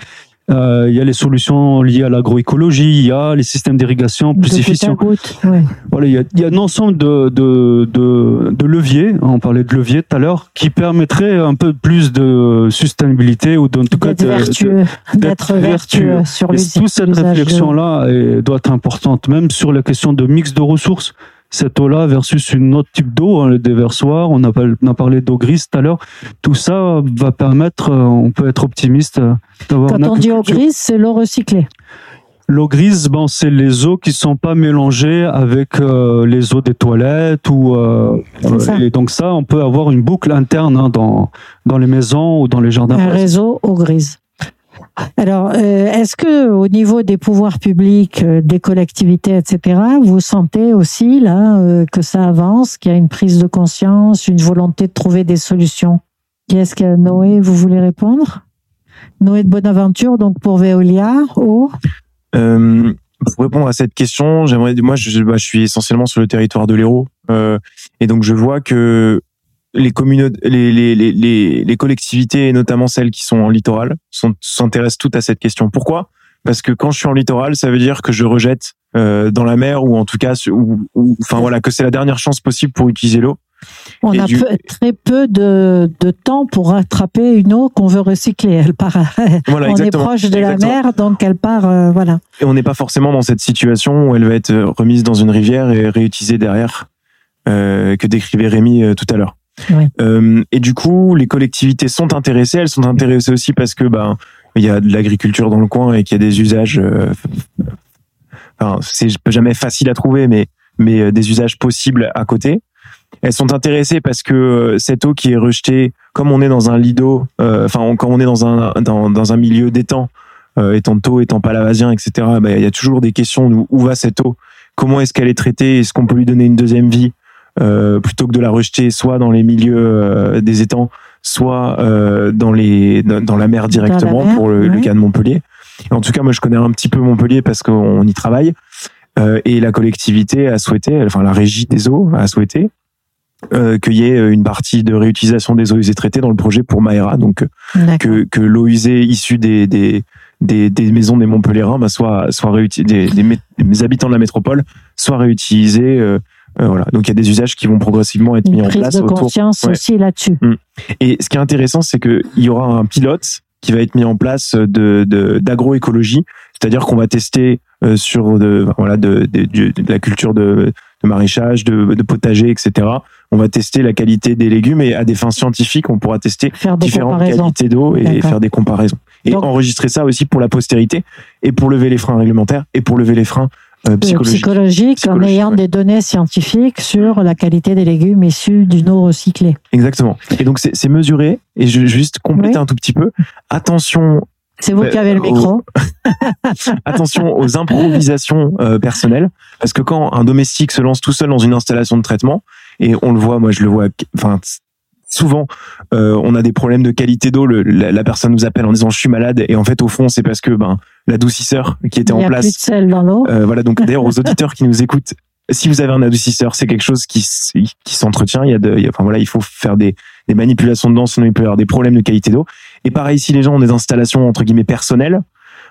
Euh, il y a les solutions liées à l'agroécologie, il y a les systèmes d'irrigation plus de efficients. Route, ouais. Voilà, il y a, il y a un ensemble de, de, de, de leviers, on parlait de leviers tout à l'heure, qui permettraient un peu plus de sustainabilité ou de, en tout d'être cas de, vertueux, de, d'être, d'être vertueux sur les Toute cette réflexion-là de... doit être importante, même sur la question de mix de ressources. Cette eau-là versus une autre type d'eau, hein, le déversoir, on a, on a parlé d'eau grise tout à l'heure. Tout ça va permettre, on peut être optimiste d'avoir. Quand on dit eau grise, c'est l'eau recyclée. L'eau grise, ben, c'est les eaux qui ne sont pas mélangées avec euh, les eaux des toilettes ou. Euh, euh, et donc ça, on peut avoir une boucle interne hein, dans dans les maisons ou dans les jardins. Un réseau eau grise. Alors, est-ce que au niveau des pouvoirs publics, des collectivités, et cetera, vous sentez aussi là que ça avance, qu'il y a une prise de conscience, une volonté de trouver des solutions? Et est-ce que Noé, vous voulez répondre? Noé de Bonaventure, donc pour Veolia Eau. Euh, pour répondre à cette question, j'aimerais, moi, je, bah, je suis essentiellement sur le territoire de l'Hérault, euh, et donc je vois que les communes, les, les, les, les collectivités, et notamment celles qui sont en littoral, sont, s'intéressent toutes à cette question. Pourquoi? Parce que quand je suis en littoral, ça veut dire que je rejette euh, dans la mer, ou en tout cas, ou, ou, enfin voilà, que c'est la dernière chance possible pour utiliser l'eau. On et a du... peu, très peu de, de temps pour rattraper une eau qu'on veut recycler. Elle part. Voilà, on est proche de la exactement. mer, donc elle part. Euh, voilà. Et on n'est pas forcément dans cette situation où elle va être remise dans une rivière et réutilisée derrière, euh, que décrivait Rémi euh, tout à l'heure. Oui. Euh, et du coup, les collectivités sont intéressées. Elles sont intéressées aussi parce que ben il y a de l'agriculture dans le coin et qu'il y a des usages. Euh, enfin, c'est jamais facile à trouver, mais mais des usages possibles à côté. Elles sont intéressées parce que cette eau qui est rejetée, comme on est dans un lido, euh, enfin quand on est dans un dans dans un milieu d'étang, euh, étang tôt, étang palavasien, et cetera. Ben il y a toujours des questions où, où va cette eau, comment est-ce qu'elle est traitée, est-ce qu'on peut lui donner une deuxième vie? Euh, plutôt que de la rejeter soit dans les milieux euh, des étangs, soit euh, dans les dans, dans la mer directement la mer, pour le, ouais. le cas de Montpellier. Et en tout cas, moi, je connais un petit peu Montpellier parce qu'on y travaille. Euh, et la collectivité a souhaité, enfin la régie des eaux a souhaité euh, qu'il y ait une partie de réutilisation des eaux usées traitées dans le projet pour Maera, donc que, que l'eau usée issue des des Des, des maisons des Montpelliérains, bah, soit, soit réutilisées, des, des, des habitants de la métropole, soit réutilisées. Euh, euh, voilà. Donc il y a des usages qui vont progressivement être mis en place. Une prise de conscience aussi là-dessus. Et ce qui est intéressant, c'est qu'il y aura un pilote qui va être mis en place de, de, d'agroécologie, c'est-à-dire qu'on va tester euh, sur de, voilà, de, de, de, de la culture de, de maraîchage, de, de potager, et cetera. On va tester la qualité des légumes et à des fins scientifiques, on pourra tester différentes qualités d'eau et D'accord. faire des comparaisons. Et donc, enregistrer ça aussi pour la postérité et pour lever les freins réglementaires et pour lever les freins euh, psychologiques. Psychologique, psychologique, en ayant ouais. des données scientifiques sur la qualité des légumes issus d'une eau recyclée. Exactement. Et donc, c'est, c'est mesuré. Et je vais juste compléter oui. un tout petit peu. Attention... C'est vous bah, qui avez le micro. Aux... Attention aux improvisations euh, personnelles, parce que quand un domestique se lance tout seul dans une installation de traitement, et on le voit, moi je le vois, enfin souvent, euh, on a des problèmes de qualité d'eau. Le, la, la personne nous appelle en disant je suis malade, et en fait au fond c'est parce que ben l'adoucisseur qui était Il y en a place. Plus de sel dans l'eau. Euh, voilà donc d'ailleurs aux auditeurs qui nous écoutent. Si vous avez un adoucisseur, c'est quelque chose qui, qui s'entretient. Il y a de, il y a, enfin voilà, il faut faire des, des manipulations dedans, sinon il peut y avoir des problèmes de qualité d'eau. Et pareil, si les gens ont des installations entre guillemets personnelles,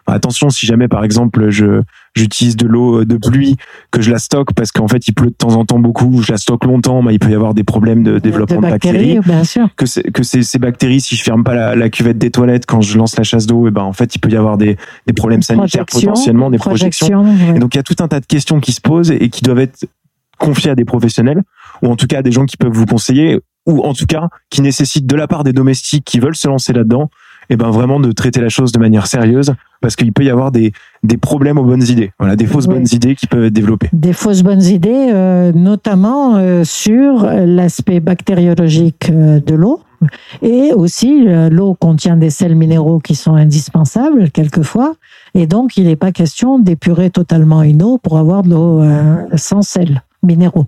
ben attention, si jamais par exemple je j'utilise de l'eau de pluie que je la stocke parce qu'en fait il pleut de temps en temps beaucoup, je la stocke longtemps, ben il peut y avoir des problèmes de développement de, de bactéries. bactéries bien sûr. Que, c'est, que c'est, ces bactéries, si je ferme pas la, la cuvette des toilettes quand je lance la chasse d'eau, et ben en fait il peut y avoir des, des problèmes sanitaires potentiellement, des projections. projections ouais. Et donc il y a tout un tas de questions qui se posent et qui doivent être confiées à des professionnels ou en tout cas à des gens qui peuvent vous conseiller ou en tout cas qui nécessitent de la part des domestiques qui veulent se lancer là-dedans. Et ben vraiment de traiter la chose de manière sérieuse parce qu'il peut y avoir des des problèmes aux bonnes idées, voilà, des fausses oui. bonnes idées qui peuvent être développées. Des fausses bonnes idées, euh, notamment euh, sur l'aspect bactériologique de l'eau et aussi euh, l'eau contient des sels minéraux qui sont indispensables quelquefois et donc il n'est pas question d'épurer totalement une eau pour avoir de l'eau euh, sans sels minéraux.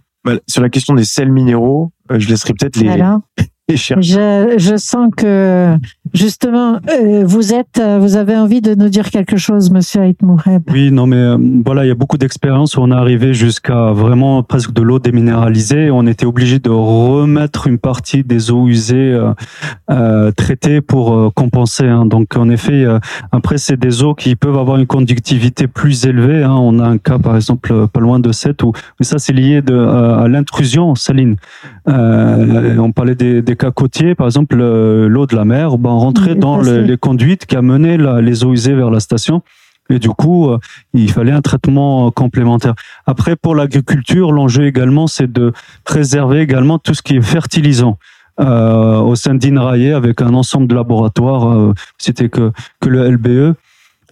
Sur la question des sels minéraux, euh, je laisserai peut-être les. Voilà. et chercher. Je, je sens que justement euh, vous êtes, vous avez envie de nous dire quelque chose, Monsieur Aït Mouheb. Oui, non, mais euh, voilà, il y a beaucoup d'expériences où on est arrivé jusqu'à vraiment presque de l'eau déminéralisée. On était obligé de remettre une partie des eaux usées euh, euh, traitées pour euh, compenser. Hein. Donc en effet, euh, après c'est des eaux qui peuvent avoir une conductivité plus élevée. Hein. On a un cas par exemple pas loin de Sète où, mais ça c'est lié de, euh, à l'intrusion saline. Euh, on parlait des, des cas côtiers, par exemple le, l'eau de la mer, ben, rentrait oui, dans le, les conduites qui amenaient la, les eaux usées vers la station. Et du coup, euh, il fallait un traitement complémentaire. Après, pour l'agriculture, l'enjeu également, c'est de préserver également tout ce qui est fertilisant. Euh, au sein d'I N R A E, avec un ensemble de laboratoires, euh, c'était que, que le L B E,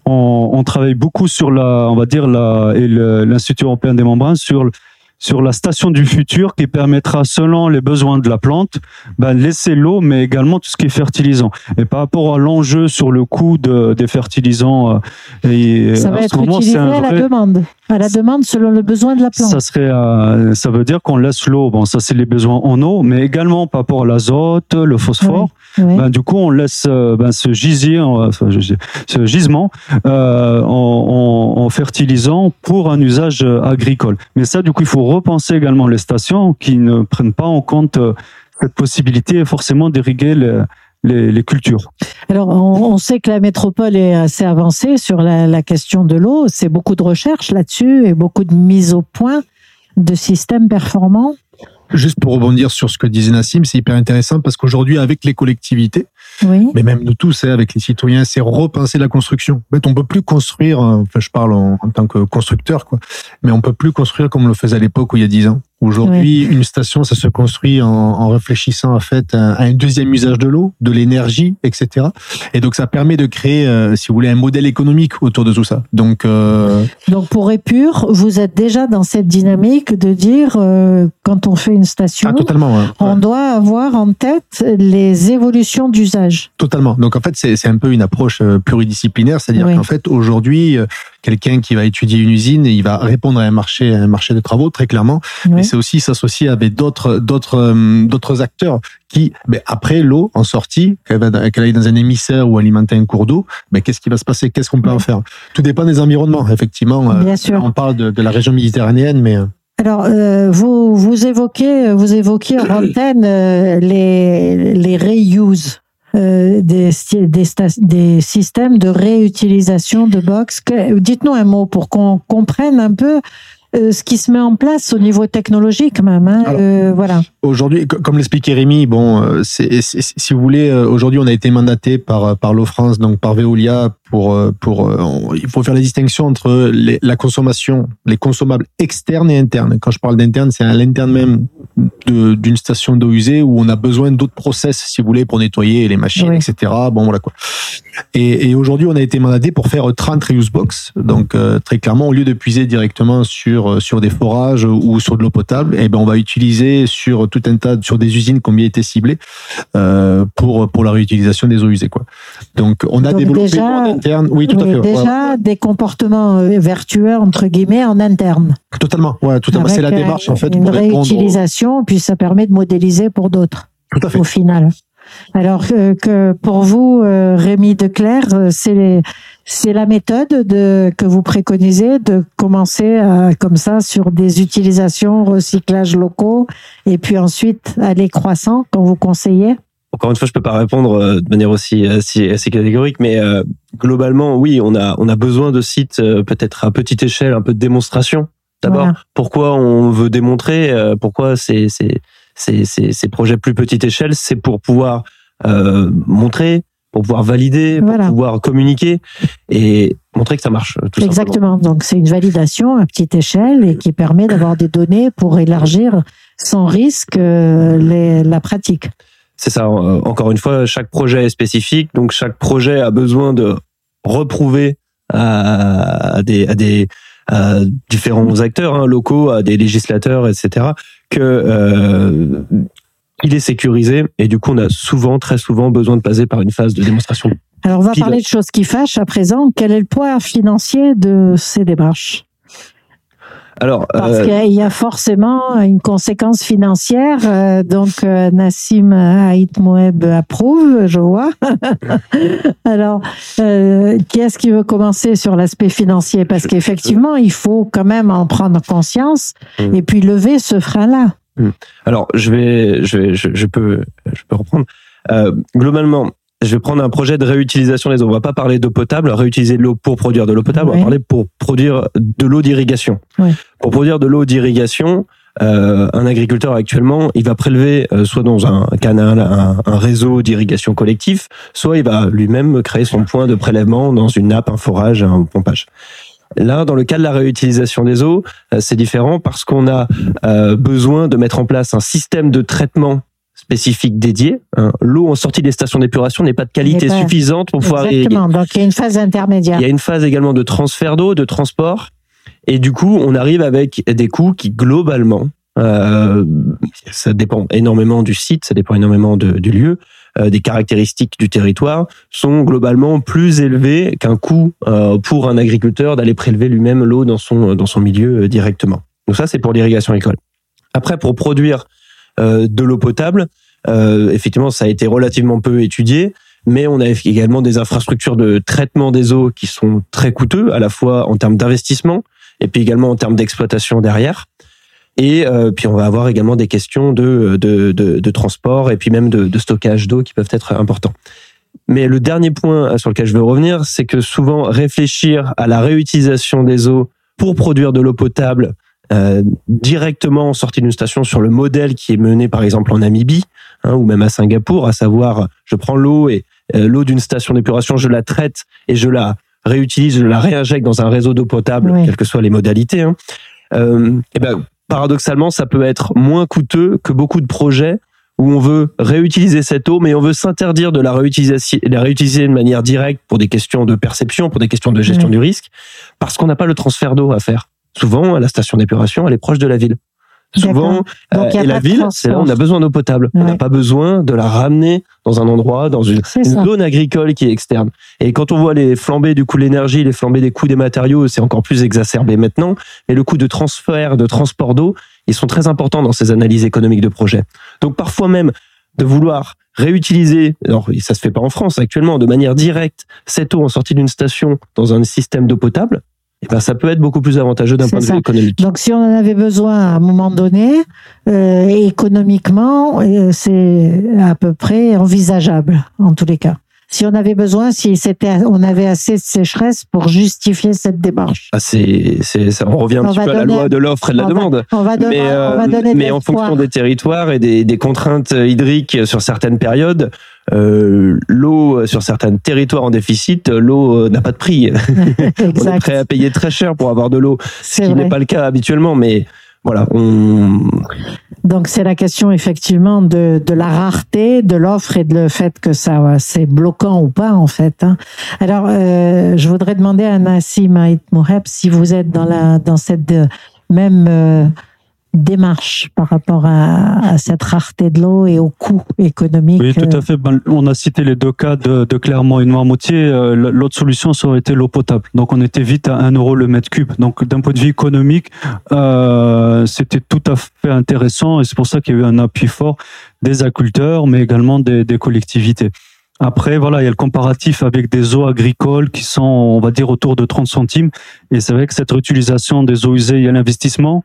on, on travaille beaucoup sur la, on va dire, la, et le, l'Institut européen des membranes, sur le, sur la station du futur qui permettra, selon les besoins de la plante, ben laisser l'eau, mais également tout ce qui est fertilisant. Et par rapport à l'enjeu sur le coût de, des fertilisants, et ça va être moment, utilisé à vrai... la demande, à la demande selon le besoin de la plante. Ça serait, euh, ça veut dire qu'on laisse l'eau. Bon, ça c'est les besoins en eau, mais également par rapport à l'azote, le phosphore. Oui, oui. Ben du coup, on laisse ben ce gisier, enfin, ce gisement euh, en, en, en fertilisant pour un usage agricole. Mais ça, du coup, il faut repenser également les stations qui ne prennent pas en compte cette possibilité forcément d'irriguer les, les, les cultures. Alors, on, on sait que la métropole est assez avancée sur la, la question de l'eau. C'est beaucoup de recherches là-dessus et beaucoup de mise au point de systèmes performants. Juste pour rebondir sur ce que disait Nassim, c'est hyper intéressant parce qu'aujourd'hui, avec les collectivités, oui. mais même de tous, avec les citoyens, c'est repenser la construction. En fait, on peut plus construire, enfin, je parle en, en tant que constructeur, quoi, mais on peut plus construire comme on le faisait à l'époque où il y a dix ans. Aujourd'hui, oui. une station, ça se construit en, en réfléchissant en fait à, à un deuxième usage de l'eau, de l'énergie, et cetera. Et donc, ça permet de créer, euh, si vous voulez, un modèle économique autour de tout ça. Donc, euh... donc pour Épure, vous êtes déjà dans cette dynamique de dire, euh, quand on fait une station, ah, totalement, ouais. on ouais. doit avoir en tête les évolutions d'usage. Totalement. Donc, en fait, c'est, c'est un peu une approche pluridisciplinaire, c'est-à-dire oui. qu'en fait, aujourd'hui, quelqu'un qui va étudier une usine, il va répondre à un marché, à un marché de travaux, très clairement. Oui. C'est aussi s'associer avec d'autres, d'autres, d'autres acteurs qui, ben après l'eau en sortie, qu'elle aille dans un émissaire ou alimenter un cours d'eau, ben qu'est-ce qui va se passer, qu'est-ce qu'on peut en faire ? Tout dépend des environnements, effectivement. Bien sûr. On parle de, de la région méditerranéenne, mais alors euh, vous vous évoquez vous évoquez en antenne euh, les les reuse. Euh, des, des, des systèmes de réutilisation de box. Dites-nous un mot pour qu'on comprenne un peu euh, ce qui se met en place au niveau technologique même. Hein. Alors, euh, voilà. Aujourd'hui, comme l'expliquait Rémi, bon, c'est, c'est, si vous voulez, aujourd'hui on a été mandaté par par l'Eau France, donc par Veolia, pour pour on, il faut faire la distinction entre les, la consommation, les consommables externes et internes. Quand je parle d'interne, c'est à l'interne même. De, d'une station d'eau usée où on a besoin d'autres process, si vous voulez, pour nettoyer les machines, oui. et cetera. Bon, voilà quoi. Et, et aujourd'hui, on a été mandaté pour faire trente reuse box. Donc, euh, très clairement, au lieu de puiser directement sur, sur des forages ou sur de l'eau potable, eh ben, on va utiliser sur tout un tas, sur des usines qui ont bien été ciblées, euh, pour, pour la réutilisation des eaux usées, quoi. Donc, on a Donc développé déjà, en interne. Oui, tout oui, à fait. Déjà, voilà. des comportements vertueux, entre guillemets, en interne. Totalement. Ouais, totalement. C'est la démarche, en fait, pour réutilisation. Puis ça permet de modéliser pour d'autres, tout à fait. Au final. Alors euh, que pour vous, euh, Rémi Declercq, euh, c'est, les, c'est la méthode de, que vous préconisez de commencer à, comme ça sur des utilisations, recyclages locaux, et puis ensuite aller croissant quand vous conseillez. Encore une fois, je peux pas répondre de manière aussi assez, assez catégorique, mais euh, globalement, oui, on a on a besoin de sites euh, peut-être à petite échelle, un peu de démonstration. D'abord, voilà. pourquoi on veut démontrer, euh, pourquoi ces, ces, ces, ces, ces projets plus petite échelle, c'est pour pouvoir euh, montrer, pour pouvoir valider, voilà. pour pouvoir communiquer et montrer que ça marche. Tout Exactement, simplement. Donc c'est une validation à petite échelle et qui permet d'avoir des données pour élargir sans risque euh, les, la pratique. C'est ça, euh, encore une fois, chaque projet est spécifique, donc chaque projet a besoin de reprouver à, à des... À des à différents acteurs hein, locaux, à des législateurs, et cetera, que euh, il est sécurisé et du coup on a souvent, très souvent, besoin de passer par une phase de démonstration. Alors on va pilote. Parler de choses qui fâchent à présent. Quel est le poids financier de ces démarches ? Alors, Parce euh... qu'il y a forcément une conséquence financière. Euh, donc, euh, Nassim Aït Mouheb approuve, je vois. Alors, euh, qui est-ce qui veut commencer sur l'aspect financier? Parce je... qu'effectivement, il faut quand même en prendre conscience mmh. et puis lever ce frein-là. Mmh. Alors, je vais, je vais, je, je peux, je peux reprendre. Euh, globalement, je vais prendre un projet de réutilisation des eaux. On va pas parler d'eau potable, réutiliser de l'eau pour produire de l'eau potable. Oui. On va parler pour produire de l'eau d'irrigation. Oui. Pour produire de l'eau d'irrigation, euh, un agriculteur actuellement, il va prélever euh, soit dans un canal, un, un réseau d'irrigation collectif, soit il va lui-même créer son point de prélèvement dans une nappe, un forage, un pompage. Là, dans le cas de la réutilisation des eaux, euh, c'est différent parce qu'on a euh, besoin de mettre en place un système de traitement spécifique dédié. L'eau en sortie des stations d'épuration n'est pas de qualité pas... suffisante pour pouvoir irriguer. Exactement, donc il y a une phase intermédiaire. Il y a une phase également de transfert d'eau, de transport, et du coup, on arrive avec des coûts qui, globalement, euh, ça dépend énormément du site, ça dépend énormément de, du lieu, euh, des caractéristiques du territoire, sont globalement plus élevés qu'un coût euh, pour un agriculteur d'aller prélever lui-même l'eau dans son, dans son milieu euh, directement. Donc ça, c'est pour l'irrigation agricole. Après, pour produire Euh, de l'eau potable, euh, effectivement, ça a été relativement peu étudié, mais on a également des infrastructures de traitement des eaux qui sont très coûteux, à la fois en termes d'investissement et puis également en termes d'exploitation derrière. Et euh, puis on va avoir également des questions de de, de, de transport et puis même de, de stockage d'eau qui peuvent être importants. Mais le dernier point sur lequel je veux revenir, c'est que souvent réfléchir à la réutilisation des eaux pour produire de l'eau potable Euh, directement en sortie d'une station sur le modèle qui est mené par exemple en Namibie hein, ou même à Singapour, à savoir je prends l'eau et euh, l'eau d'une station d'épuration, je la traite et je la réutilise, je la réinjecte dans un réseau d'eau potable, oui. Quelles que soient les modalités. Hein. Euh, et ben, paradoxalement, ça peut être moins coûteux que beaucoup de projets où on veut réutiliser cette eau, mais on veut s'interdire de la réutiliser, la réutiliser de manière directe pour des questions de perception, pour des questions de gestion oui. du risque, parce qu'on n'a pas le transfert d'eau à faire. Souvent, à la station d'épuration, elle est proche de la ville. Souvent, donc, euh, et la ville, c'est là où on a besoin d'eau potable. Ouais. On n'a pas besoin de la ramener dans un endroit, dans une, une zone agricole qui est externe. Et quand on voit les flambées du coût de l'énergie, les flambées des coûts des matériaux, c'est encore plus exacerbé maintenant. Mais le coût de transfert, de transport d'eau, ils sont très importants dans ces analyses économiques de projet. Donc parfois même, de vouloir réutiliser, alors ça se fait pas en France actuellement, de manière directe, cette eau en sortie d'une station dans un système d'eau potable, eh ben, ça peut être beaucoup plus avantageux d'un c'est point ça. de vue économique. Donc, si on en avait besoin à un moment donné, euh, économiquement, euh, c'est à peu près envisageable, en tous les cas. Si on avait besoin, si c'était, on avait assez de sécheresse pour justifier cette démarche. Ah, c'est, c'est, ça, on revient un on petit peu donner, à la loi de l'offre et de la on demande. Va, on va donner, mais euh, on va donner mais en fonction des territoires et des, des contraintes hydriques sur certaines périodes, Euh, l'eau sur certains territoires en déficit, l'eau n'a pas de prix. On est prêt à payer très cher pour avoir de l'eau, c'est ce qui vrai. n'est pas le cas habituellement, mais voilà. On... Donc c'est la question effectivement de, de la rareté, de l'offre et de le fait que ça c'est bloquant ou pas en fait. Hein. Alors euh, je voudrais demander à Nassim Aït Mouheb si vous êtes dans la dans cette même euh, démarche par rapport à, à cette rareté de l'eau et au coût économique. Oui, tout à fait. Ben, on a cité les deux cas de, de Clermont et Noirmoutier. L'autre solution, ça aurait été l'eau potable. Donc, on était vite à un euro le mètre cube. Donc, d'un point de vue économique, euh, c'était tout à fait intéressant et c'est pour ça qu'il y a eu un appui fort des agriculteurs, mais également des, des collectivités. Après, voilà, il y a le comparatif avec des eaux agricoles qui sont, on va dire, autour de trente centimes. Et c'est vrai que cette réutilisation des eaux usées, il y a l'investissement,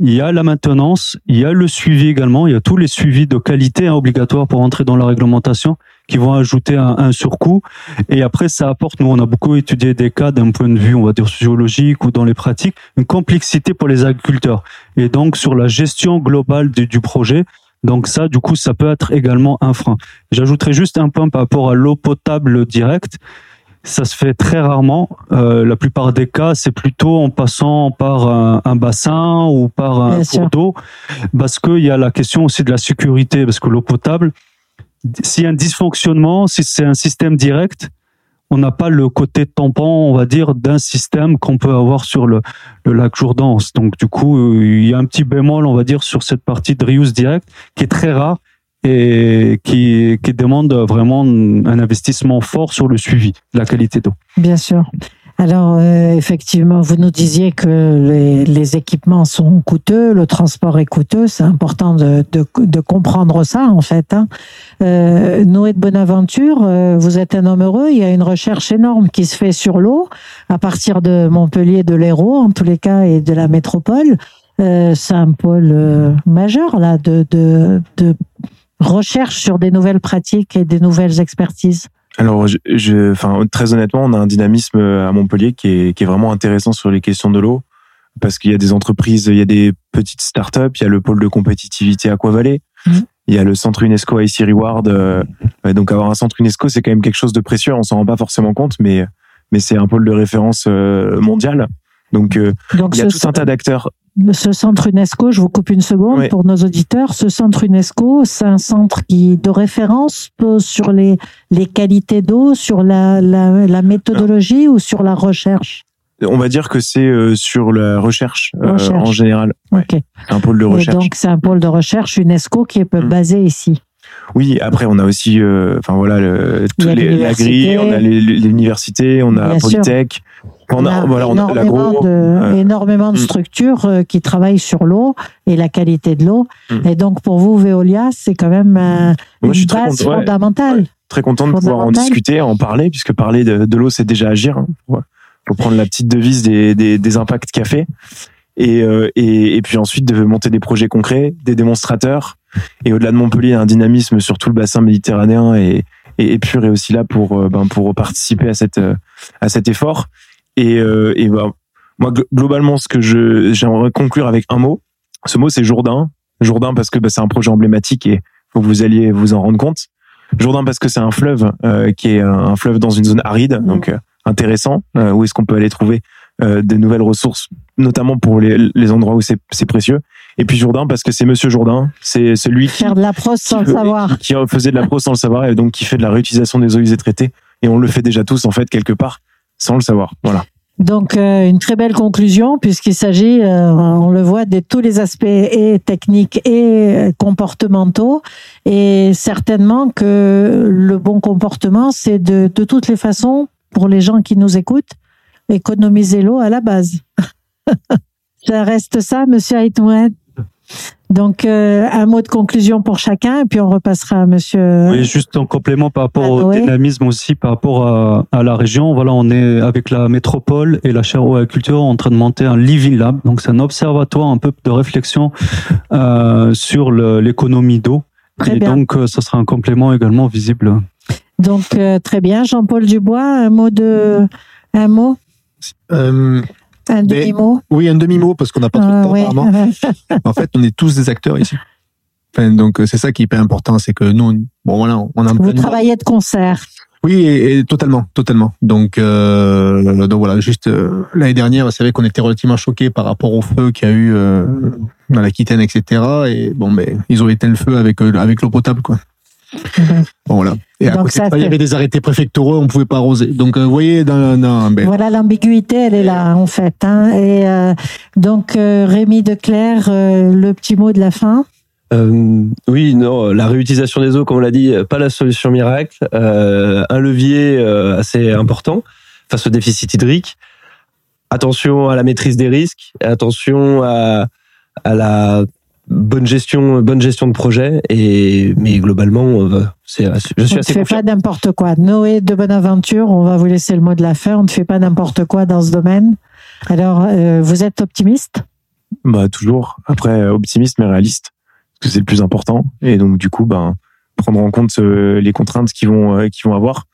il y a la maintenance, il y a le suivi également, il y a tous les suivis de qualité hein, obligatoires pour entrer dans la réglementation qui vont ajouter un, un surcoût. Et après, ça apporte, nous on a beaucoup étudié des cas d'un point de vue, on va dire sociologique ou dans les pratiques, une complexité pour les agriculteurs. Et donc sur la gestion globale du, du projet, donc ça du coup ça peut être également un frein. J'ajouterai juste un point par rapport à l'eau potable directe. Ça se fait très rarement. Euh, la plupart des cas, c'est plutôt en passant par un, un bassin ou par un cours d'eau, parce qu'il y a la question aussi de la sécurité, parce que l'eau potable, s'il y a un dysfonctionnement, si c'est un système direct, on n'a pas le côté tampon, on va dire, d'un système qu'on peut avoir sur le, le lac Jourdain. Donc du coup, il y a un petit bémol, on va dire, sur cette partie de reuse direct, qui est très rare et qui, qui demande vraiment un investissement fort sur le suivi de la qualité d'eau. Bien sûr. Alors, euh, effectivement, vous nous disiez que les, les équipements sont coûteux, le transport est coûteux, c'est important de, de, de comprendre ça, en fait. Hein. Euh, Noé de Bonaventure, euh, vous êtes un homme heureux, il y a une recherche énorme qui se fait sur l'eau, à partir de Montpellier, de l'Hérault, en tous les cas, et de la métropole. Euh, c'est un pôle euh, majeur, là, de, de, de recherche sur des nouvelles pratiques et des nouvelles expertises. Alors, je, je, enfin, très honnêtement, on a un dynamisme à Montpellier qui est, qui est vraiment intéressant sur les questions de l'eau, parce qu'il y a des entreprises, il y a des petites startups, il y a le pôle de compétitivité Aquavallée, mmh. il y a le centre UNESCO I C Reward. Euh, donc, avoir un centre UNESCO, c'est quand même quelque chose de précieux. On s'en rend pas forcément compte, mais mais c'est un pôle de référence mondial. Donc, euh, donc il y a tout un tas d'acteurs. Ce centre UNESCO, je vous coupe une seconde oui. pour nos auditeurs, ce centre UNESCO, c'est un centre qui, de référence sur les, les qualités d'eau, sur la, la, la méthodologie ah. ou sur la recherche ? On va dire que c'est euh, sur la recherche, recherche. Euh, en général. Okay. C'est un pôle de recherche. Et donc c'est un pôle de recherche UNESCO qui est mmh. basé ici. Oui, après on a aussi, euh, enfin voilà, le, tous les, la grille, on a les, les, l'université, on a Polytech. On a, on a, voilà, on a énormément, de, euh, énormément de structures euh, qui travaillent sur l'eau et la qualité de l'eau. Mm. Et donc, pour vous, Veolia, c'est quand même euh, Moi, une base content, fondamentale. Ouais, ouais, très content de pouvoir en discuter, en parler, puisque parler de, de l'eau, c'est déjà agir. Hein. Ouais. Faut prendre la petite devise des, des, des Impact Café. Et, euh, et, et puis ensuite, de monter des projets concrets, des démonstrateurs. Et au-delà de Montpellier, un dynamisme sur tout le bassin méditerranéen. Et, et Épure est aussi là pour, ben, pour participer à, cette, à cet effort. Et, euh, et bah, moi, globalement, ce que je, j'aimerais conclure avec un mot. Ce mot, c'est Jourdain. Jourdain parce que bah, c'est un projet emblématique et faut que vous alliez vous en rendre compte. Jourdain parce que c'est un fleuve euh, qui est un fleuve dans une zone aride, donc euh, intéressant. Euh, où est-ce qu'on peut aller trouver euh, de nouvelles ressources, notamment pour les, les endroits où c'est, c'est précieux. Et puis Jourdain parce que c'est Monsieur Jourdain, c'est celui qui, Faire de la prose sans qui, le savoir. qui faisait de la prose sans le savoir et donc qui fait de la réutilisation des eaux usées traitées. Et on le fait déjà tous en fait quelque part. Sans le savoir, voilà. Donc, euh, une très belle conclusion, puisqu'il s'agit, euh, on le voit, de tous les aspects et techniques et comportementaux. Et certainement que le bon comportement, c'est de, de toutes les façons, pour les gens qui nous écoutent, économiser l'eau à la base. Ça reste ça, Monsieur Aït Mouheb. Donc, euh, un mot de conclusion pour chacun, et puis on repassera à monsieur. Oui, juste en complément par rapport au dynamisme aussi, par rapport à, à la région. Voilà, on est avec la métropole et la chaire eau agriculture en train de monter un living lab. Donc, c'est un observatoire un peu de réflexion, euh, sur le, l'économie d'eau. Très et bien. donc, euh, ça sera un complément également visible. Donc, euh, très bien. Jean-Paul Dubois, un mot de, un mot? Euh... Un demi-mot. Mais, oui, un demi-mot, parce qu'on n'a pas trop ah, de temps, oui. apparemment. En fait, on est tous des acteurs ici. Enfin, donc, c'est ça qui est hyper important, c'est que nous, on, bon, voilà, on a un Vous travaillez de concert. Oui, et, et totalement, totalement. Donc, euh, donc voilà, juste euh, l'année dernière, c'est vrai qu'on était relativement choqués par rapport au feu qu'il y a eu euh, dans l'Aquitaine, et cetera. Et bon, mais ils ont éteint le feu avec euh, avec l'eau potable, quoi. Mmh. Bon, voilà. Et à donc, côté ça, de ça, il y avait des arrêtés préfectoraux, on pouvait pas arroser. Donc, vous euh, voyez, dans, dans, ben... voilà, l'ambiguïté, elle est là, en fait. Hein. Et euh, donc, euh, Rémi Declercq, euh, le petit mot de la fin. Euh, oui, non, la réutilisation des eaux, comme on l'a dit, pas la solution miracle. Euh, un levier euh, assez important face au déficit hydrique. Attention à la maîtrise des risques. Attention à, à la bonne gestion, bonne gestion de projet. Et mais globalement, c'est, je suis on assez. On ne fait pas n'importe quoi. Noé de Bonaventure, on va vous laisser le mot de la fin. On ne fait pas n'importe quoi dans ce domaine. Alors, euh, vous êtes optimiste ? Bah toujours. Après, optimiste mais réaliste, parce que c'est le plus important. Et donc du coup, ben prendre en compte euh, les contraintes qui vont, euh, qui vont avoir.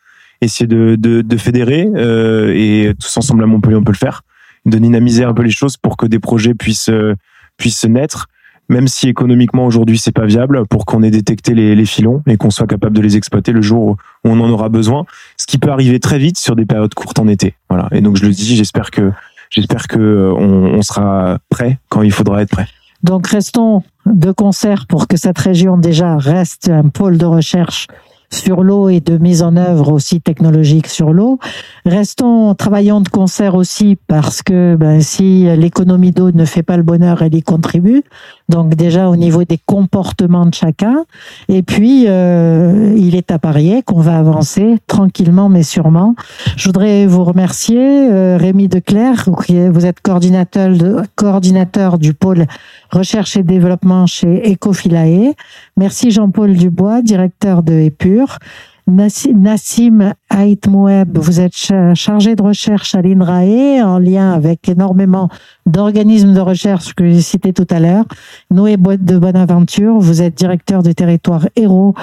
Essayer de, de, de fédérer euh, et tous ensemble à Montpellier, on peut le faire. De dynamiser un peu les choses pour que des projets puissent, euh, puissent se naître. Même si économiquement aujourd'hui c'est pas viable, pour qu'on ait détecté les, les filons et qu'on soit capable de les exploiter le jour où on en aura besoin, ce qui peut arriver très vite sur des périodes courtes en été. Voilà. Et donc je le dis, j'espère que j'espère que on, on sera prêt quand il faudra être prêt. Donc restons de concert pour que cette région déjà reste un pôle de recherche sur l'eau et de mise en œuvre aussi technologique sur l'eau. Restons travaillant de concert aussi parce que ben, si l'économie d'eau ne fait pas le bonheur, elle y contribue. Donc déjà au niveau des comportements de chacun. Et puis, euh, il est à parier qu'on va avancer tranquillement mais sûrement. Je voudrais vous remercier, euh, Rémi Declercq, vous êtes coordinateur, de, coordinateur du pôle recherche et développement chez Ecofilae. Merci Jean-Paul Dubois, directeur de Épure. Nassim Aït Mouheb, vous êtes chargé de recherche à l'I N R A E en lien avec énormément d'organismes de recherche que j'ai cités tout à l'heure. Noé de Bonaventure, vous êtes directeur du territoire Hérault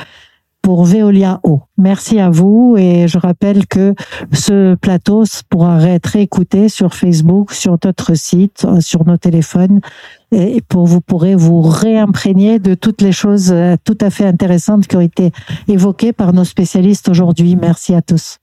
pour Veolia Eau. Merci à vous et je rappelle que ce plateau pourra être réécouté sur Facebook, sur notre site, sur nos téléphones et pour vous pourrez vous réimprégner de toutes les choses tout à fait intéressantes qui ont été évoquées par nos spécialistes aujourd'hui. Merci à tous.